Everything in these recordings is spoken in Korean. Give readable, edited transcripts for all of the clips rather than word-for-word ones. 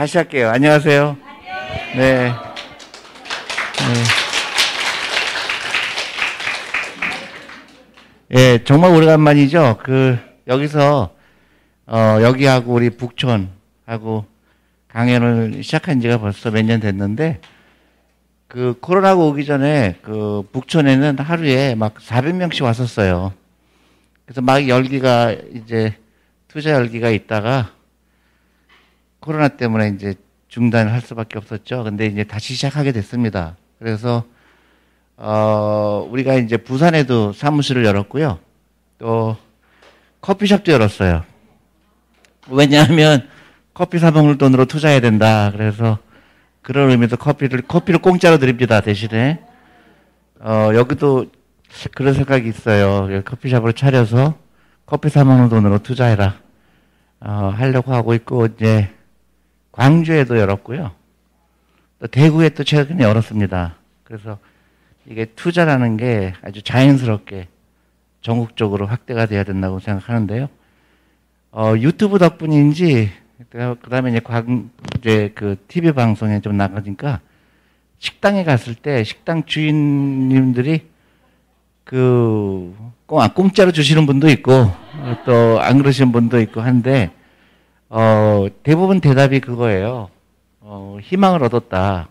다시 할게요. 안녕하세요. 네. 예, 네. 네, 정말 오래간만이죠. 여기서, 여기하고 우리 북촌하고 강연을 시작한 지가 벌써 몇 년 됐는데, 코로나가 오기 전에 북촌에는 하루에 막 400명씩 왔었어요. 그래서 막 열기가 이제 투자 열기가 있다가 코로나 때문에 이제 중단을 할 수밖에 없었죠. 근데 이제 다시 시작하게 됐습니다. 그래서, 우리가 이제 부산에도 사무실을 열었고요. 또 커피숍도 열었어요. 왜냐하면 커피 사먹을 돈으로 투자해야 된다. 그래서 그런 의미에서 커피를 공짜로 드립니다. 대신에. 여기도 그런 생각이 있어요. 커피숍으로 차려서 커피 사먹는 돈으로 투자해라. 하려고 하고 있고, 이제 광주에도 열었고요. 또 대구에 또 최근에 열었습니다. 그래서 이게 투자라는 게 아주 자연스럽게 전국적으로 확대가 돼야 된다고 생각하는데요. 유튜브 덕분인지, 그다음에 이제 TV 방송에 좀 나가니까 식당에 갔을 때 식당 주인님들이 공짜로 주시는 분도 있고 또 안 그러시는 분도 있고 한데 대부분 대답이 그거예요. 희망을 얻었다.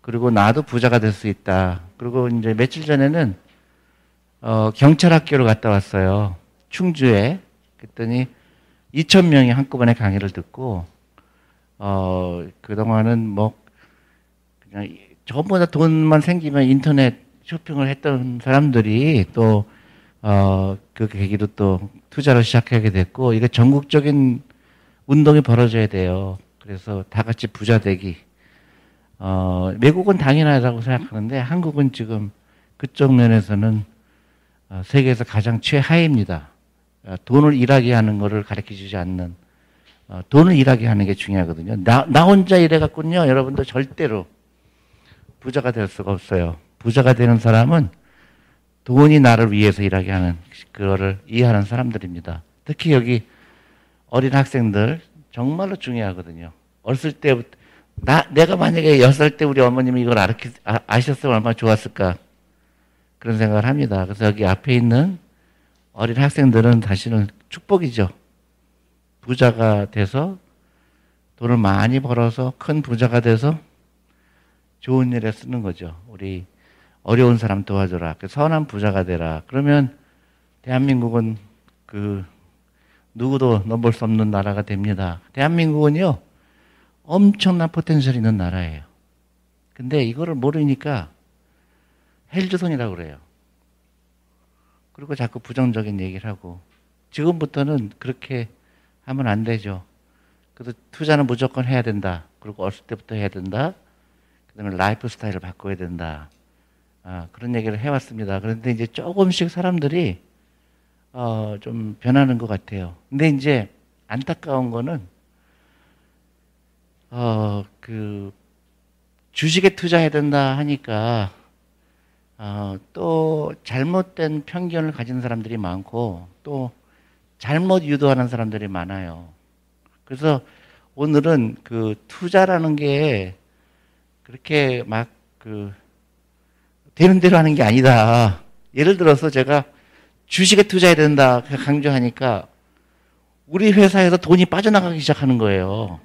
그리고 나도 부자가 될 수 있다. 그리고 이제 며칠 전에는 경찰학교를 갔다 왔어요. 충주에. 그랬더니 2,000명이 한꺼번에 강의를 듣고, 그동안은 그냥 전부 다 돈만 생기면 인터넷 쇼핑을 했던 사람들이 또, 그 계기로 또 투자를 시작하게 됐고, 이게 전국적인 운동이 벌어져야 돼요. 그래서 다 같이 부자 되기. 외국은 당연하다고 생각하는데 한국은 지금 그쪽 면에서는 세계에서 가장 최하위입니다. 돈을 일하게 하는 거를 가르쳐주지 않는, 돈을 일하게 하는 게 중요하거든요. 나 혼자 일해갖군요. 여러분도 절대로 부자가 될 수가 없어요. 부자가 되는 사람은 돈이 나를 위해서 일하게 하는, 그거를 이해하는 사람들입니다. 특히 여기 어린 학생들 정말로 중요하거든요. 어렸을 때부터, 내가 만약에 10살 때 우리 어머님이 이걸 아셨으면 얼마나 좋았을까. 그런 생각을 합니다. 그래서 여기 앞에 있는 어린 학생들은 다시는 축복이죠. 부자가 돼서 돈을 많이 벌어서 큰 부자가 돼서 좋은 일에 쓰는 거죠. 우리 어려운 사람 도와줘라. 선한 부자가 되라. 그러면 대한민국은 누구도 넘볼 수 없는 나라가 됩니다. 대한민국은요, 엄청난 포텐셜이 있는 나라예요. 근데 이거를 모르니까 헬조선이라고 그래요. 그리고 자꾸 부정적인 얘기를 하고, 지금부터는 그렇게 하면 안 되죠. 그래서 투자는 무조건 해야 된다. 그리고 어렸을 때부터 해야 된다. 그 다음에 라이프 스타일을 바꿔야 된다. 그런 얘기를 해왔습니다. 그런데 이제 조금씩 사람들이, 좀 변하는 것 같아요. 근데 이제 안타까운 거는, 주식에 투자해야 된다 하니까, 또 잘못된 편견을 가진 사람들이 많고 또 잘못 유도하는 사람들이 많아요. 그래서 오늘은 투자라는 게 그렇게 막 되는 대로 하는 게 아니다. 예를 들어서 제가 주식에 투자해야 된다 강조하니까 우리 회사에서 돈이 빠져나가기 시작하는 거예요.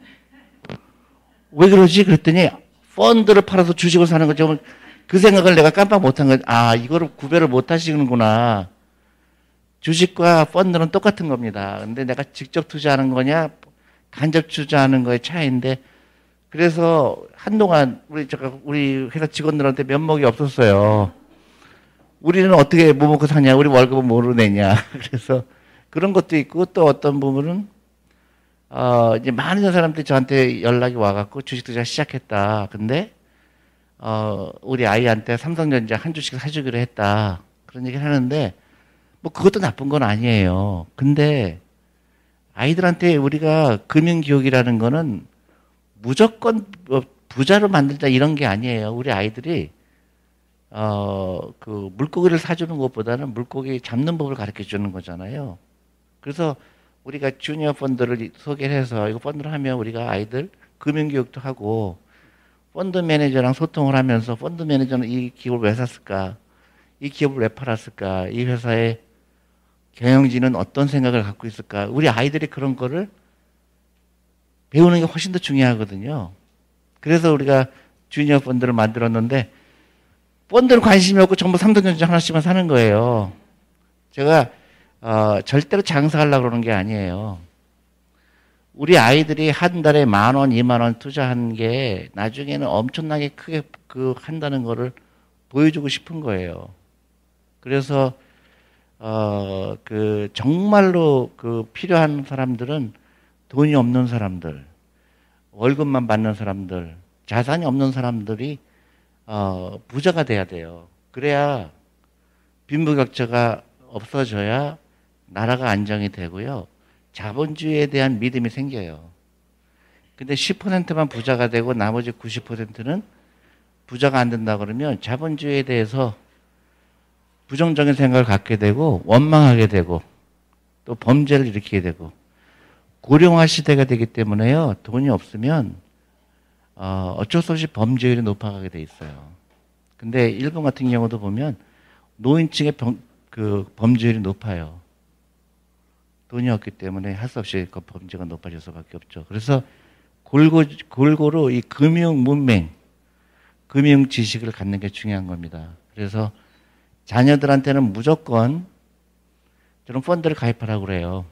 왜 그러지? 그랬더니 펀드를 팔아서 주식을 사는 거죠. 그 생각을 내가 깜빡 못한 거지. 이거를 구별을 못 하시는구나. 주식과 펀드는 똑같은 겁니다. 근데 내가 직접 투자하는 거냐, 간접 투자하는 거의 차이인데, 그래서 한동안 우리 회사 직원들한테 면목이 없었어요. 우리는 어떻게 뭐 먹고 사냐, 우리 월급은 뭐로 내냐. 그래서 그런 것도 있고, 또 어떤 부분은, 이제 많은 사람들이 저한테 연락이 와갖고 주식 투자 시작했다. 근데, 우리 아이한테 삼성전자 한 주씩 사주기로 했다. 그런 얘기를 하는데, 그것도 나쁜 건 아니에요. 근데, 아이들한테 우리가 금융교육이라는 거는 무조건 부자로 만들자 이런 게 아니에요. 우리 아이들이, 물고기를 사주는 것보다는 물고기 잡는 법을 가르쳐 주는 거잖아요. 그래서 우리가 주니어 펀드를 소개해서 이거 펀드를 하면 우리가 아이들 금융교육도 하고 펀드 매니저랑 소통을 하면서 펀드 매니저는 이 기업을 왜 샀을까? 이 기업을 왜 팔았을까? 이 회사의 경영진은 어떤 생각을 갖고 있을까? 우리 아이들이 그런 거를 배우는 게 훨씬 더 중요하거든요. 그래서 우리가 주니어 펀드를 만들었는데 펀드를 관심이 없고 전부 3등전자 하나씩만 사는 거예요. 제가 절대로 장사하려고 그러는 게 아니에요. 우리 아이들이 한 달에 10,000원, 20,000원 투자한 게 나중에는 엄청나게 크게 한다는 거를 보여주고 싶은 거예요. 그래서 정말로 필요한 사람들은 돈이 없는 사람들, 월급만 받는 사람들, 자산이 없는 사람들이 부자가 돼야 돼요. 그래야 빈부격차가 없어져야 나라가 안정이 되고요. 자본주의에 대한 믿음이 생겨요. 근데 10%만 부자가 되고 나머지 90%는 부자가 안 된다 그러면 자본주의에 대해서 부정적인 생각을 갖게 되고 원망하게 되고 또 범죄를 일으키게 되고 고령화 시대가 되기 때문에요. 돈이 없으면 어쩔 수 없이 범죄율이 높아가게 돼 있어요. 근데 일본 같은 경우도 보면 노인층의 범죄율이 높아요. 돈이 없기 때문에 할 수 없이 그 범죄가 높아질 수밖에 없죠. 그래서 골고루 이 금융 문맹, 금융 지식을 갖는 게 중요한 겁니다. 그래서 자녀들한테는 무조건 저런 펀드를 가입하라고 그래요.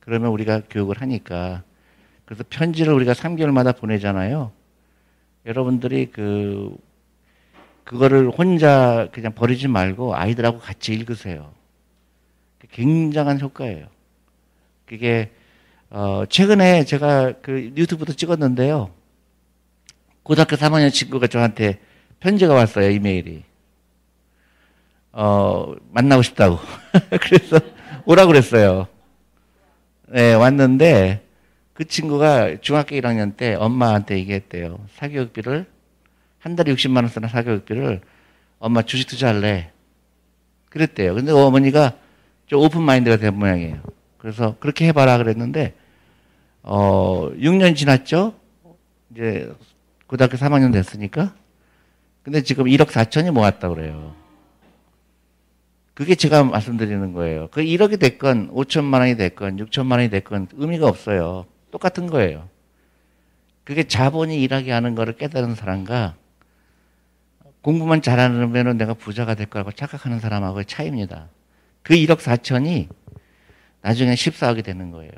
그러면 우리가 교육을 하니까. 그래서 편지를 우리가 3개월마다 보내잖아요. 여러분들이 그거를 혼자 그냥 버리지 말고 아이들하고 같이 읽으세요. 굉장한 효과예요. 그게 최근에 제가 유튜브도 찍었는데요. 고등학교 3학년 친구가 저한테 편지가 왔어요. 이메일이. 만나고 싶다고. 그래서 오라고 그랬어요. 네, 왔는데 그 친구가 중학교 1학년 때 엄마한테 얘기했대요. 사교육비를 한 달에 60만 원 쓰는 사교육비를 엄마 주식 투자할래. 그랬대요. 근데 어머니가 좀 오픈 마인드가 된 모양이에요. 그래서 그렇게 해봐라 그랬는데 6년 지났죠. 이제 고등학교 3학년 됐으니까. 근데 지금 1억 4천이 모았다고 그래요. 그게 제가 말씀드리는 거예요. 그 1억이 됐건 5천만 원이 됐건 6천만 원이 됐건 의미가 없어요. 똑같은 거예요. 그게 자본이 일하게 하는 거를 깨달은 사람과 공부만 잘하면 내가 부자가 될 거라고 착각하는 사람하고의 차이입니다. 그 1억 4천이 나중에 14억이 되는 거예요.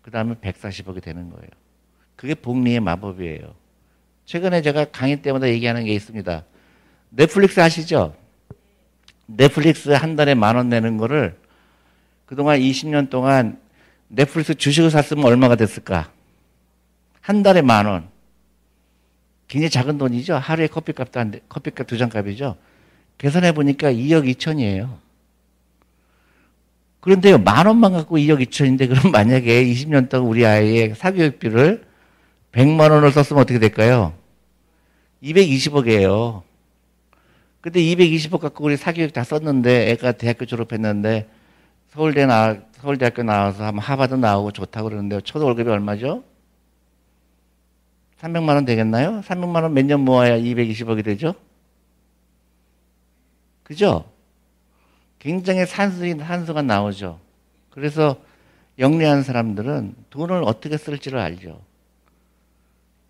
그 다음에 140억이 되는 거예요. 그게 복리의 마법이에요. 최근에 제가 강의 때마다 얘기하는 게 있습니다. 넷플릭스 아시죠? 넷플릭스 한 달에 10,000원 내는 거를 그동안 20년 동안 넷플릭스 주식을 샀으면 얼마가 됐을까? 한 달에 10,000원. 굉장히 작은 돈이죠? 하루에 커피값도 커피값 2잔값이죠? 계산해 보니까 2억 2천이에요. 그런데요, 10,000원만 갖고 2억 2천인데, 그럼 만약에 20년 동안 우리 아이의 사교육비를 100만 원을 썼으면 어떻게 될까요? 220억이에요. 근데 220억 갖고 우리 사교육 다 썼는데 애가 대학교 졸업했는데 서울대학교 나와서 한번 하버드 나오고 좋다고 그러는데 첫 월급이 얼마죠? 300만 원 되겠나요? 300만 원 몇 년 모아야 220억이 되죠? 그죠? 굉장히 산수가 나오죠. 그래서 영리한 사람들은 돈을 어떻게 쓸지를 알죠.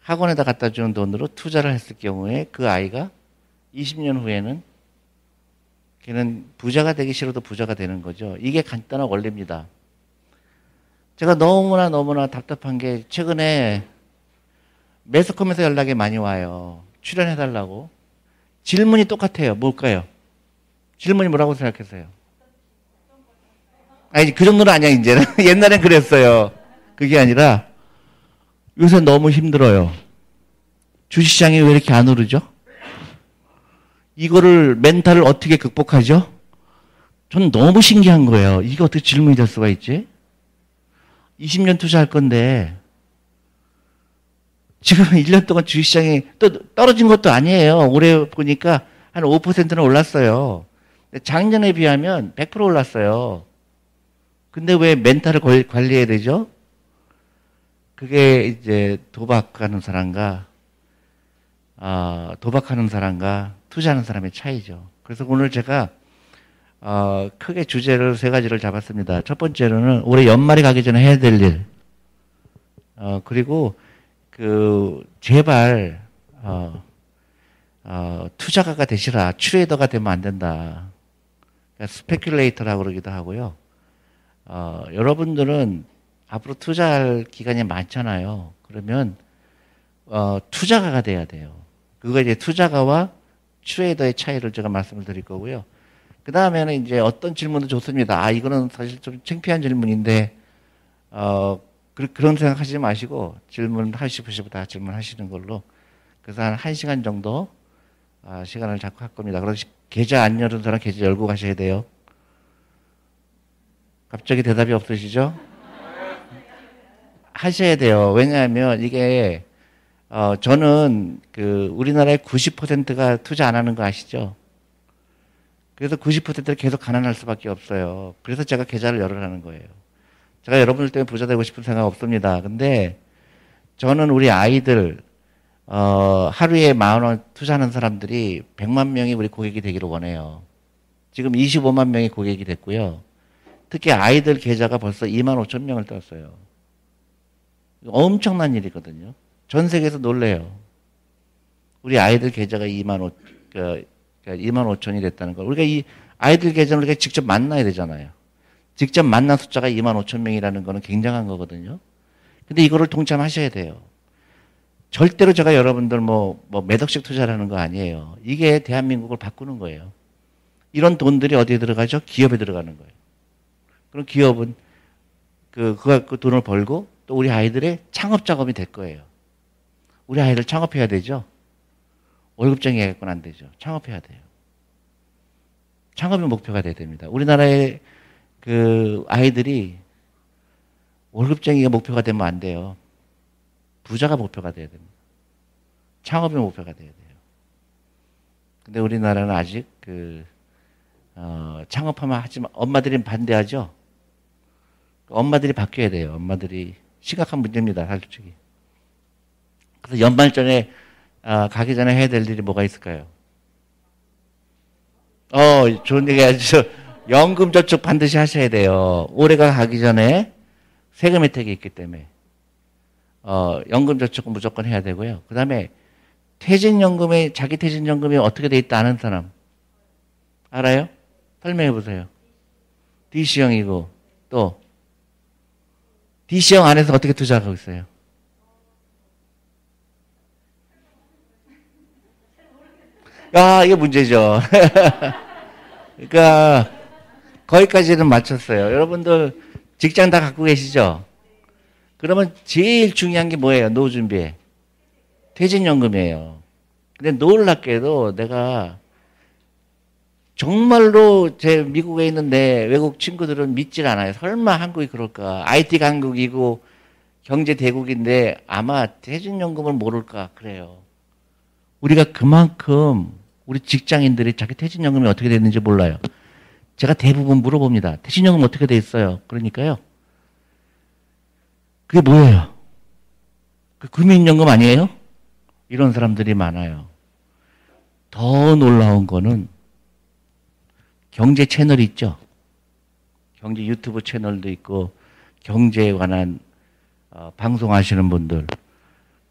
학원에다 갖다 주는 돈으로 투자를 했을 경우에 그 아이가 20년 후에는 걔는 부자가 되기 싫어도 부자가 되는 거죠. 이게 간단한 원리입니다. 제가 너무나 답답한 게 최근에 매스컴에서 연락이 많이 와요. 출연해달라고. 질문이 똑같아요. 뭘까요? 질문이 뭐라고 생각했어요? 아니, 그 정도는 아니야, 이제는. 옛날엔 그랬어요. 그게 아니라 요새 너무 힘들어요. 주식시장이 왜 이렇게 안 오르죠? 이거를 멘탈을 어떻게 극복하죠? 전 너무 신기한 거예요. 이게 어떻게 질문이 될 수가 있지? 20년 투자할 건데 지금 1년 동안 주식시장이 또 떨어진 것도 아니에요. 올해 보니까 한 5%는 올랐어요. 작년에 비하면 100% 올랐어요. 근데 왜 멘탈을 관리해야 되죠? 그게 이제 도박하는 사람과 투자하는 사람의 차이죠. 그래서 오늘 제가 크게 주제를 세 가지를 잡았습니다. 첫 번째로는 올해 연말이 가기 전에 해야 될 일. 그리고 제발 투자가가 되시라. 트레이더가 되면 안 된다. 그러니까 스페큘레이터라고 그러기도 하고요. 여러분들은 앞으로 투자할 기간이 많잖아요. 그러면 투자가가 돼야 돼요. 그거 이제 투자가와 트레이더의 차이를 제가 말씀을 드릴 거고요. 그 다음에는 이제 어떤 질문도 좋습니다. 아, 이거는 사실 좀 창피한 질문인데 그런 생각하지 마시고 질문하시고 다 질문하시는 걸로. 그래서 한 1시간 정도 시간을 잡고 할 겁니다. 그래서 계좌 안 열은 사람 계좌 열고 가셔야 돼요. 갑자기 대답이 없으시죠? 하셔야 돼요. 왜냐하면 이게 저는 우리나라의 90%가 투자 안 하는 거 아시죠? 그래서 90%를 계속 가난할 수밖에 없어요. 그래서 제가 계좌를 열으라는 거예요. 제가 여러분들 때문에 부자 되고 싶은 생각 없습니다. 근데 저는 우리 아이들 하루에 10,000원 투자하는 사람들이 100만 명이 우리 고객이 되기를 원해요. 지금 25만 명이 고객이 됐고요. 특히 아이들 계좌가 벌써 25,000명을 떴어요. 엄청난 일이거든요. 전 세계에서 놀래요. 우리 아이들 계좌가 25,000이 됐다는 걸. 우리가 이 아이들 계좌는 우리가 직접 만나야 되잖아요. 직접 만난 숫자가 25,000명이라는 거는 굉장한 거거든요. 근데 이거를 동참하셔야 돼요. 절대로 제가 여러분들 몇 억씩 투자하는 거 아니에요. 이게 대한민국을 바꾸는 거예요. 이런 돈들이 어디에 들어가죠? 기업에 들어가는 거예요. 그럼 기업은 그 돈을 벌고 또 우리 아이들의 창업 자금이 될 거예요. 우리 아이들 창업해야 되죠? 월급쟁이 해갖고는 안 되죠. 창업해야 돼요. 창업이 목표가 돼야 됩니다. 우리나라의 아이들이 월급쟁이가 목표가 되면 안 돼요. 부자가 목표가 돼야 됩니다. 창업이 목표가 돼야 돼요. 근데 우리나라는 아직 창업하면 하지만 엄마들이 반대하죠. 엄마들이 바뀌어야 돼요. 엄마들이 심각한 문제입니다. 솔직히. 그래서 연말전에 가기 전에 해야 될 일이 뭐가 있을까요? 좋은 얘기 아주 연금저축 반드시 하셔야 돼요. 올해가 가기 전에 세금 혜택이 있기 때문에 연금저축은 무조건 해야 되고요. 그 다음에 자기 퇴직연금이 어떻게 돼 있다 아는 사람 알아요? 설명해 보세요. DC형이고 또 DC형 안에서 어떻게 투자하고 있어요? 야, 이게 문제죠. 그러니까 거기까지는 맞췄어요. 여러분들 직장 다 갖고 계시죠? 그러면 제일 중요한 게 뭐예요? 노후 준비에. 퇴직연금이에요. 근데 놀랍게도 내가 정말로 제 미국에 있는 내 외국 친구들은 믿질 않아요. 설마 한국이 그럴까? IT 강국이고 경제 대국인데 아마 퇴직연금을 모를까? 그래요. 우리가 그만큼 우리 직장인들이 자기 퇴직연금이 어떻게 됐는지 몰라요. 제가 대부분 물어봅니다. 퇴직연금 어떻게 돼 있어요? 그러니까요. 그게 뭐예요? 그 국민연금 아니에요? 이런 사람들이 많아요. 더 놀라운 거는 경제 채널이 있죠. 경제 유튜브 채널도 있고 경제에 관한 방송하시는 분들.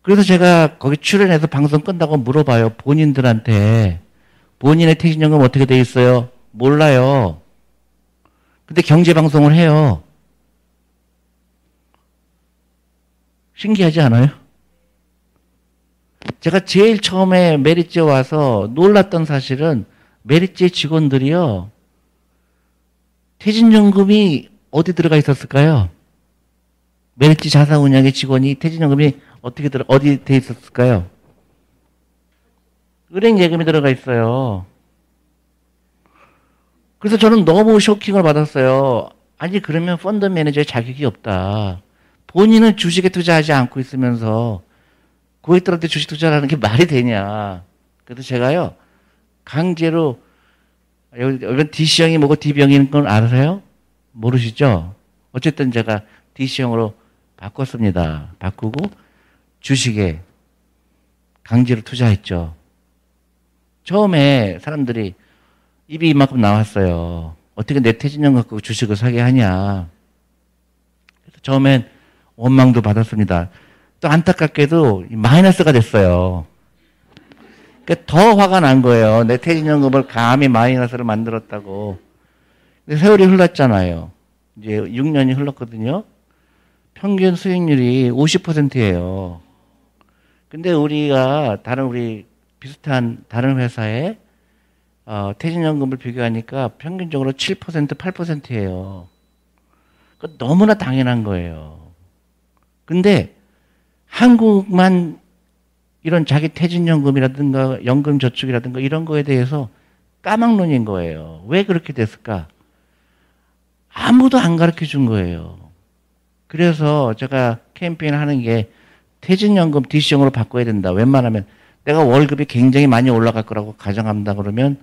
그래서 제가 거기 출연해서 방송 끝나고 물어봐요. 본인들한테. 본인의 퇴직연금 어떻게 돼 있어요? 몰라요. 근데 경제방송을 해요. 신기하지 않아요? 제가 제일 처음에 메리츠에 와서 놀랐던 사실은 메리츠의 직원들이요. 퇴직연금이 어디 들어가 있었을까요? 메리츠 자산운용의 직원이 퇴직연금이 어디 돼 있었을까요? 은행 예금이 들어가 있어요. 그래서 저는 너무 쇼킹을 받았어요. 아니, 그러면 펀드 매니저의 자격이 없다. 본인은 주식에 투자하지 않고 있으면서 고객들한테 주식 투자라는 게 말이 되냐. 그래서 제가요, 강제로, 여러분 DC형이 뭐고 DB형인 건 알아요? 모르시죠? 어쨌든 제가 DC형으로 바꿨습니다. 바꾸고 주식에 강제로 투자했죠. 처음에 사람들이 입이 이만큼 나왔어요. 어떻게 내 퇴직금 갖고 주식을 사게 하냐. 그래서 처음엔 원망도 받았습니다. 또 안타깝게도 마이너스가 됐어요. 그러니까 더 화가 난 거예요. 내 퇴직연금을 감히 마이너스를 만들었다고. 근데 세월이 흘렀잖아요. 이제 6년이 흘렀거든요. 평균 수익률이 50%예요. 근데 우리가 다른 우리 비슷한 다른 회사에 퇴직연금을 비교하니까 평균적으로 7%, 8%예요. 그러니까 너무나 당연한 거예요. 근데 한국만 이런 자기 퇴직연금이라든가 연금저축이라든가 이런 거에 대해서 까막눈인 거예요. 왜 그렇게 됐을까? 아무도 안 가르쳐준 거예요. 그래서 제가 캠페인을 하는 게 퇴직연금 DC형으로 바꿔야 된다. 웬만하면 내가 월급이 굉장히 많이 올라갈 거라고 가정한다 그러면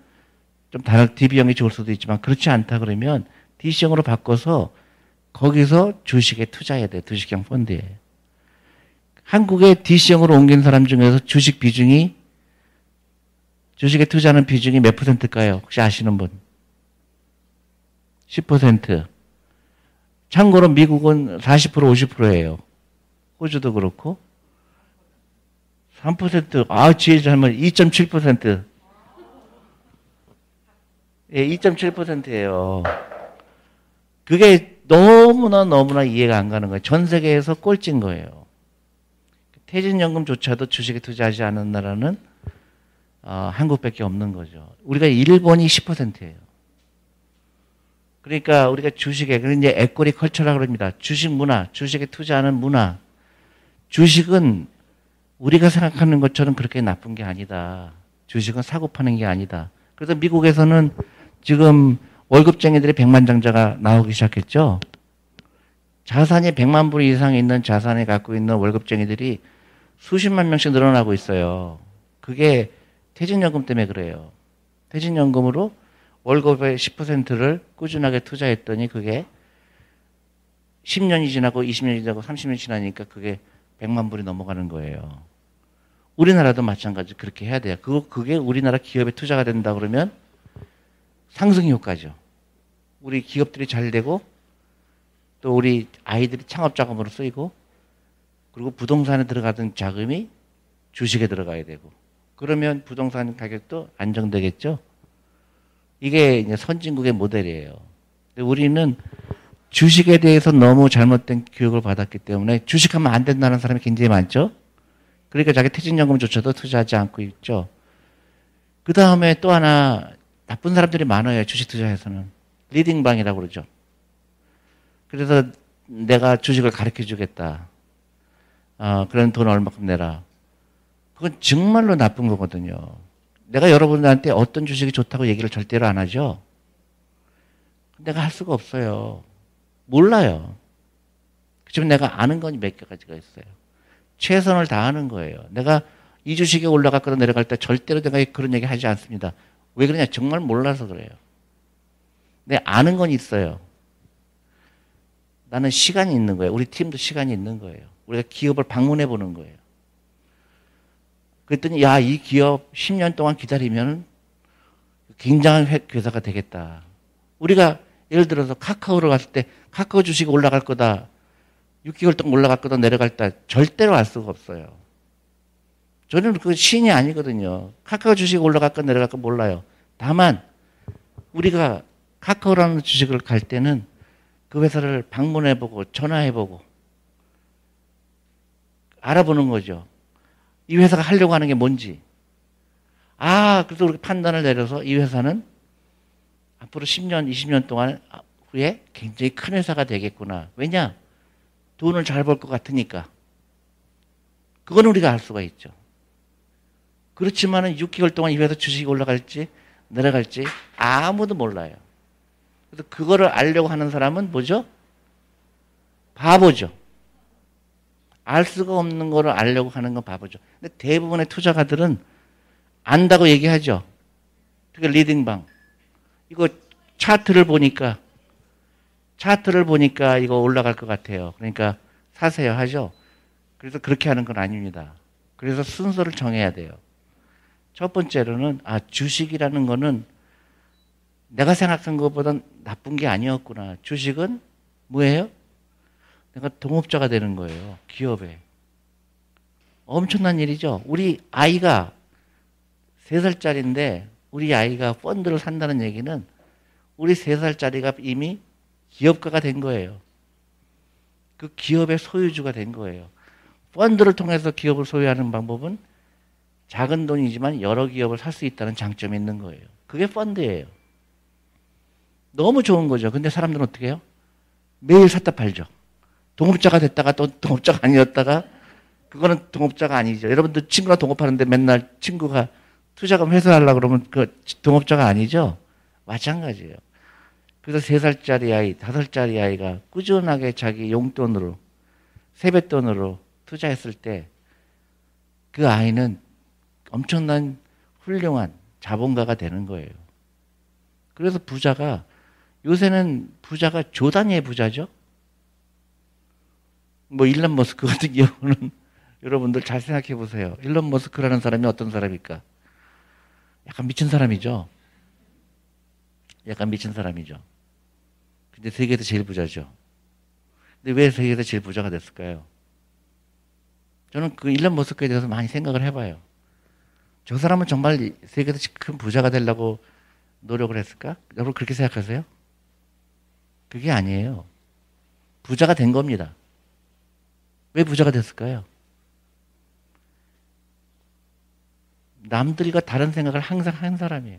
좀 다른 DB형이 좋을 수도 있지만 그렇지 않다 그러면 DC형으로 바꿔서 거기서 주식에 투자해야 돼. 주식형 펀드에. 한국에 DC형으로 옮긴 사람 중에서 주식 비중이, 주식에 투자하는 비중이 몇 %일까요? 혹시 아시는 분? 10%. 참고로 미국은 40%, 50%예요. 호주도 그렇고. 3%, 아, 지혜 잘못, 2.7%. 예, 2.7%예요. 그게 너무나 이해가 안 가는 거예요. 전 세계에서 꼴찌인 거예요. 퇴직연금조차도 주식에 투자하지 않은 나라는 한국밖에 없는 거죠. 우리가 일본이 10%예요. 그러니까 우리가 주식에, 이제 에코리 컬처라고 합니다. 주식 문화, 주식에 투자하는 문화. 주식은 우리가 생각하는 것처럼 그렇게 나쁜 게 아니다. 주식은 사고 파는 게 아니다. 그래서 미국에서는 지금 월급쟁이들의 100만장자가 나오기 시작했죠. 자산이 100만 불 이상 있는 자산을 갖고 있는 월급쟁이들이 수십만 명씩 늘어나고 있어요. 그게 퇴직연금 때문에 그래요. 퇴직연금으로 월급의 10%를 꾸준하게 투자했더니 그게 10년이 지나고 20년이 지나고 30년이 지나니까 그게 100만 불이 넘어가는 거예요. 우리나라도 마찬가지 그렇게 해야 돼요. 그게 우리나라 기업에 투자가 된다 그러면 상승 효과죠. 우리 기업들이 잘 되고 또 우리 아이들이 창업자금으로 쓰이고 그리고 부동산에 들어가던 자금이 주식에 들어가야 되고 그러면 부동산 가격도 안정되겠죠. 이게 이제 선진국의 모델이에요. 근데 우리는 주식에 대해서 너무 잘못된 교육을 받았기 때문에 주식하면 안 된다는 사람이 굉장히 많죠. 그러니까 자기 퇴직연금조차도 투자하지 않고 있죠. 그 다음에 또 하나 나쁜 사람들이 많아요. 주식 투자에서는. 리딩방이라고 그러죠. 그래서 내가 주식을 가르쳐주겠다. 그런 돈 얼마큼 내라. 그건 정말로 나쁜 거거든요. 내가 여러분들한테 어떤 주식이 좋다고 얘기를 절대로 안 하죠. 내가 할 수가 없어요. 몰라요. 지금 내가 아는 건 몇 가지가 있어요. 최선을 다하는 거예요. 내가 이 주식이 올라갔거나 내려갈 때 절대로 내가 그런 얘기 하지 않습니다. 왜 그러냐? 정말 몰라서 그래요. 내 아는 건 있어요. 나는 시간이 있는 거예요. 우리 팀도 시간이 있는 거예요. 우리가 기업을 방문해 보는 거예요. 그랬더니 야, 이 기업 10년 동안 기다리면 굉장한 회사가 되겠다. 우리가 예를 들어서 카카오를 갔을 때 카카오 주식이 올라갈 거다. 6개월 동안 올라갈 거다 내려갈 거다. 절대로 알 수가 없어요. 저는 그 신이 아니거든요. 카카오 주식이 올라갈 거 내려갈 거 몰라요. 다만 우리가 카카오라는 주식을 갈 때는 그 회사를 방문해보고 전화해보고 알아보는 거죠. 이 회사가 하려고 하는 게 뭔지. 아, 그래서 그렇게 판단을 내려서 이 회사는 앞으로 10년, 20년 동안 후에 굉장히 큰 회사가 되겠구나. 왜냐? 돈을 잘 벌 것 같으니까. 그건 우리가 알 수가 있죠. 그렇지만은 6개월 동안 이 회사 주식이 올라갈지 내려갈지 아무도 몰라요. 그래서 그거를 알려고 하는 사람은 뭐죠? 바보죠. 알 수가 없는 거를 알려고 하는 건 바보죠. 근데 대부분의 투자가들은 안다고 얘기하죠. 특히 리딩방. 이거 차트를 보니까 차트를 보니까 이거 올라갈 것 같아요. 그러니까 사세요 하죠. 그래서 그렇게 하는 건 아닙니다. 그래서 순서를 정해야 돼요. 첫 번째로는 아, 주식이라는 거는 내가 생각한 것보단 나쁜 게 아니었구나. 주식은 뭐예요? 내가 동업자가 되는 거예요. 기업에. 엄청난 일이죠. 우리 아이가 3살짜리인데 우리 아이가 펀드를 산다는 얘기는 우리 3살짜리가 이미 기업가가 된 거예요. 그 기업의 소유주가 된 거예요. 펀드를 통해서 기업을 소유하는 방법은 작은 돈이지만 여러 기업을 살 수 있다는 장점이 있는 거예요. 그게 펀드예요. 너무 좋은 거죠. 근데 사람들은 어떻게 해요? 매일 샀다 팔죠. 동업자가 됐다가 또 동업자가 아니었다가 그거는 동업자가 아니죠. 여러분들 친구랑 동업하는데 맨날 친구가 투자금 회수하려고 그러면 그 동업자가 아니죠. 마찬가지예요. 그래서 3살짜리 아이, 5살짜리 아이가 꾸준하게 자기 용돈으로, 세뱃돈으로 투자했을 때 그 아이는 엄청난 훌륭한 자본가가 되는 거예요. 그래서 부자가, 요새는 부자가 조 단위의 부자죠. 뭐 일론 머스크 같은 경우는 여러분들 잘 생각해 보세요. 일론 머스크라는 사람이 어떤 사람일까? 약간 미친 사람이죠. 약간 미친 사람이죠. 근데 세계에서 제일 부자죠. 근데 왜 세계에서 제일 부자가 됐을까요? 저는 그 일론 머스크에 대해서 많이 생각을 해봐요. 저 사람은 정말 세계에서 큰 부자가 되려고 노력을 했을까? 여러분 그렇게 생각하세요? 그게 아니에요. 부자가 된 겁니다. 왜 부자가 됐을까요? 남들과 다른 생각을 항상 한 사람이에요.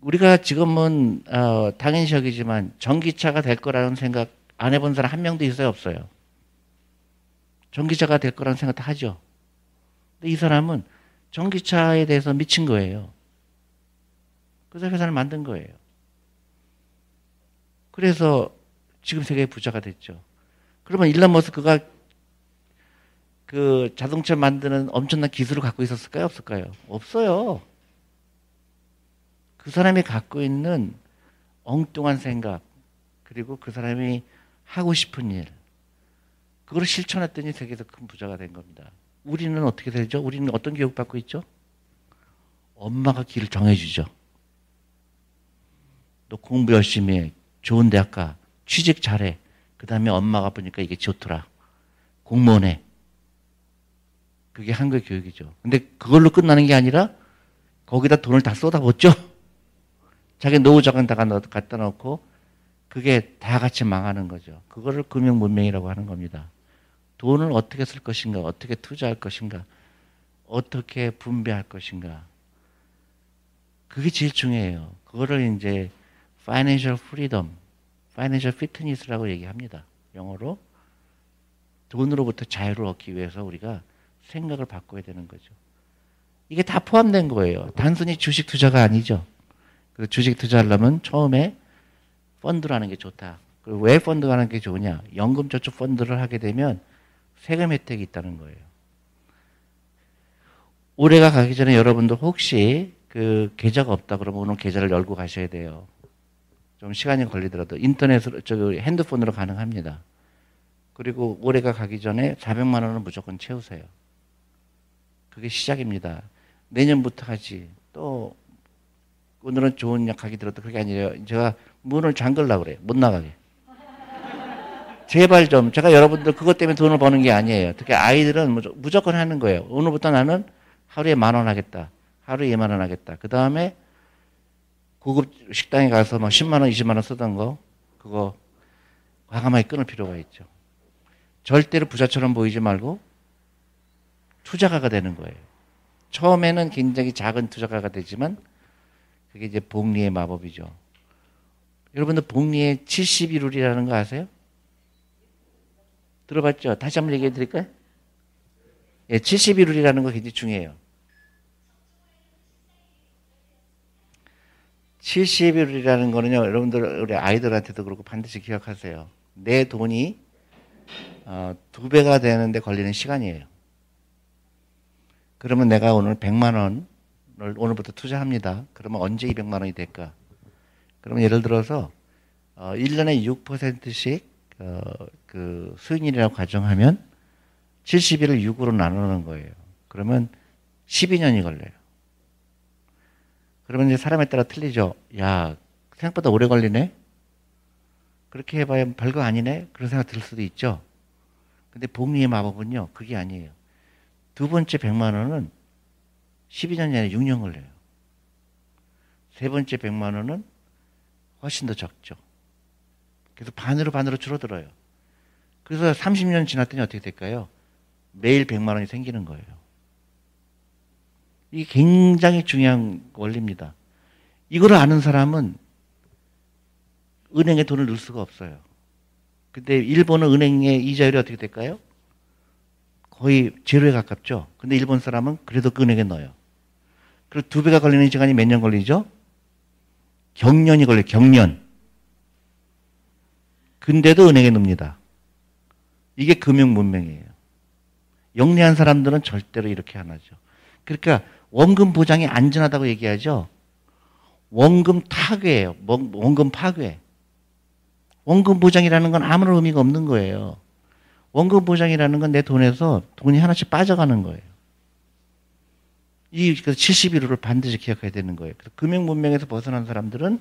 우리가 지금은 당연시하기지만 전기차가 될 거라는 생각 안 해본 사람 한 명도 있어요? 없어요? 전기차가 될 거라는 생각 다 하죠. 근데 이 사람은 전기차에 대해서 미친 거예요. 그래서 회사를 만든 거예요. 그래서 지금 세계의 부자가 됐죠. 그러면 일론 머스크가 그 자동차 만드는 엄청난 기술을 갖고 있었을까요? 없을까요? 없어요. 그 사람이 갖고 있는 엉뚱한 생각, 그리고 그 사람이 하고 싶은 일, 그걸 실천했더니 세계에서 큰 부자가 된 겁니다. 우리는 어떻게 되죠? 우리는 어떤 교육받고 있죠? 엄마가 길을 정해주죠. 너 공부 열심히 해. 좋은 대학 가. 취직 잘해. 그 다음에 엄마가 보니까 이게 좋더라. 공무원 해. 그게 한국의 교육이죠. 근데 그걸로 끝나는 게 아니라 거기다 돈을 다 쏟아붓죠. 자기 노후자금 다 갖다 놓고 그게 다 같이 망하는 거죠. 그거를 금융문명이라고 하는 겁니다. 돈을 어떻게 쓸 것인가, 어떻게 투자할 것인가, 어떻게 분배할 것인가. 그게 제일 중요해요. 그거를 이제 파이낸셜 프리덤, 파이낸셜 피트니스라고 얘기합니다. 영어로. 돈으로부터 자유를 얻기 위해서 우리가 생각을 바꿔야 되는 거죠. 이게 다 포함된 거예요. 단순히 주식 투자가 아니죠. 그래서 주식 투자하려면 처음에 펀드를 하는 게 좋다. 그리고 왜 펀드를 하는 게 좋으냐. 연금저축 펀드를 하게 되면 세금 혜택이 있다는 거예요. 올해가 가기 전에 여러분도 혹시 그 계좌가 없다 그러면 오늘 계좌를 열고 가셔야 돼요. 좀 시간이 걸리더라도 인터넷으로, 저기 핸드폰으로 가능합니다. 그리고 올해가 가기 전에 400만 원을 무조건 채우세요. 그게 시작입니다. 내년부터 하지. 또 오늘은 좋은 약하기 들어도 그게 아니에요. 제가 문을 잠글라고 그래요. 못 나가게. 제발 좀. 제가 여러분들 그것 때문에 돈을 버는 게 아니에요. 특히 아이들은 무조건 하는 거예요. 오늘부터 나는 하루에 10,000원 하겠다. 하루에 20,000원 하겠다. 그 다음에 고급 식당에 가서 막 10만 원, 20만 원 쓰던 거 그거 과감하게 끊을 필요가 있죠. 절대로 부자처럼 보이지 말고 투자가가 되는 거예요. 처음에는 굉장히 작은 투자가가 되지만 그게 이제 복리의 마법이죠. 여러분들 복리의 71룰이라는 거 아세요? 들어봤죠? 다시 한번 얘기해 드릴까요? 예, 71룰이라는 거 굉장히 중요해요. 71룰이라는 거는요, 여러분들, 우리 아이들한테도 그렇고 반드시 기억하세요. 내 돈이 2배가 되는데 걸리는 시간이에요. 그러면 내가 오늘 100만 원을 오늘부터 투자합니다. 그러면 언제 200만 원이 될까? 그러면 예를 들어서 1년에 6%씩 그 수익률이라고 가정하면 70일을 6으로 나누는 거예요. 그러면 12년이 걸려요. 그러면 이제 사람에 따라 틀리죠. 야, 생각보다 오래 걸리네? 그렇게 해봐야 별거 아니네? 그런 생각 들 수도 있죠. 근데 복리의 마법은요, 그게 아니에요. 두 번째 100만 원은 12년이 아니라 6년 걸려요. 세 번째 100만 원은 훨씬 더 적죠. 그래서 반으로 줄어들어요. 그래서 30년 지났더니 어떻게 될까요? 매일 100만 원이 생기는 거예요. 이게 굉장히 중요한 원리입니다. 이걸 아는 사람은 은행에 돈을 넣을 수가 없어요. 근데 일본은 은행의 이자율이 어떻게 될까요? 거의 제로에 가깝죠. 근데 일본 사람은 그래도 그 은행에 넣어요. 그리고 2배가 걸리는 시간이 몇 년 걸리죠? 경년이 걸려요. 경년. 근데도 은행에 넣습니다. 이게 금융 문명이에요. 영리한 사람들은 절대로 이렇게 안 하죠. 그러니까 원금 보장이 안전하다고 얘기하죠. 원금 타괴예요. 원금 파괴. 원금 보장이라는 건 아무런 의미가 없는 거예요. 원금 보장이라는 건 내 돈에서 돈이 하나씩 빠져가는 거예요. 이 71호를 반드시 기억해야 되는 거예요. 그래서 금융 문명에서 벗어난 사람들은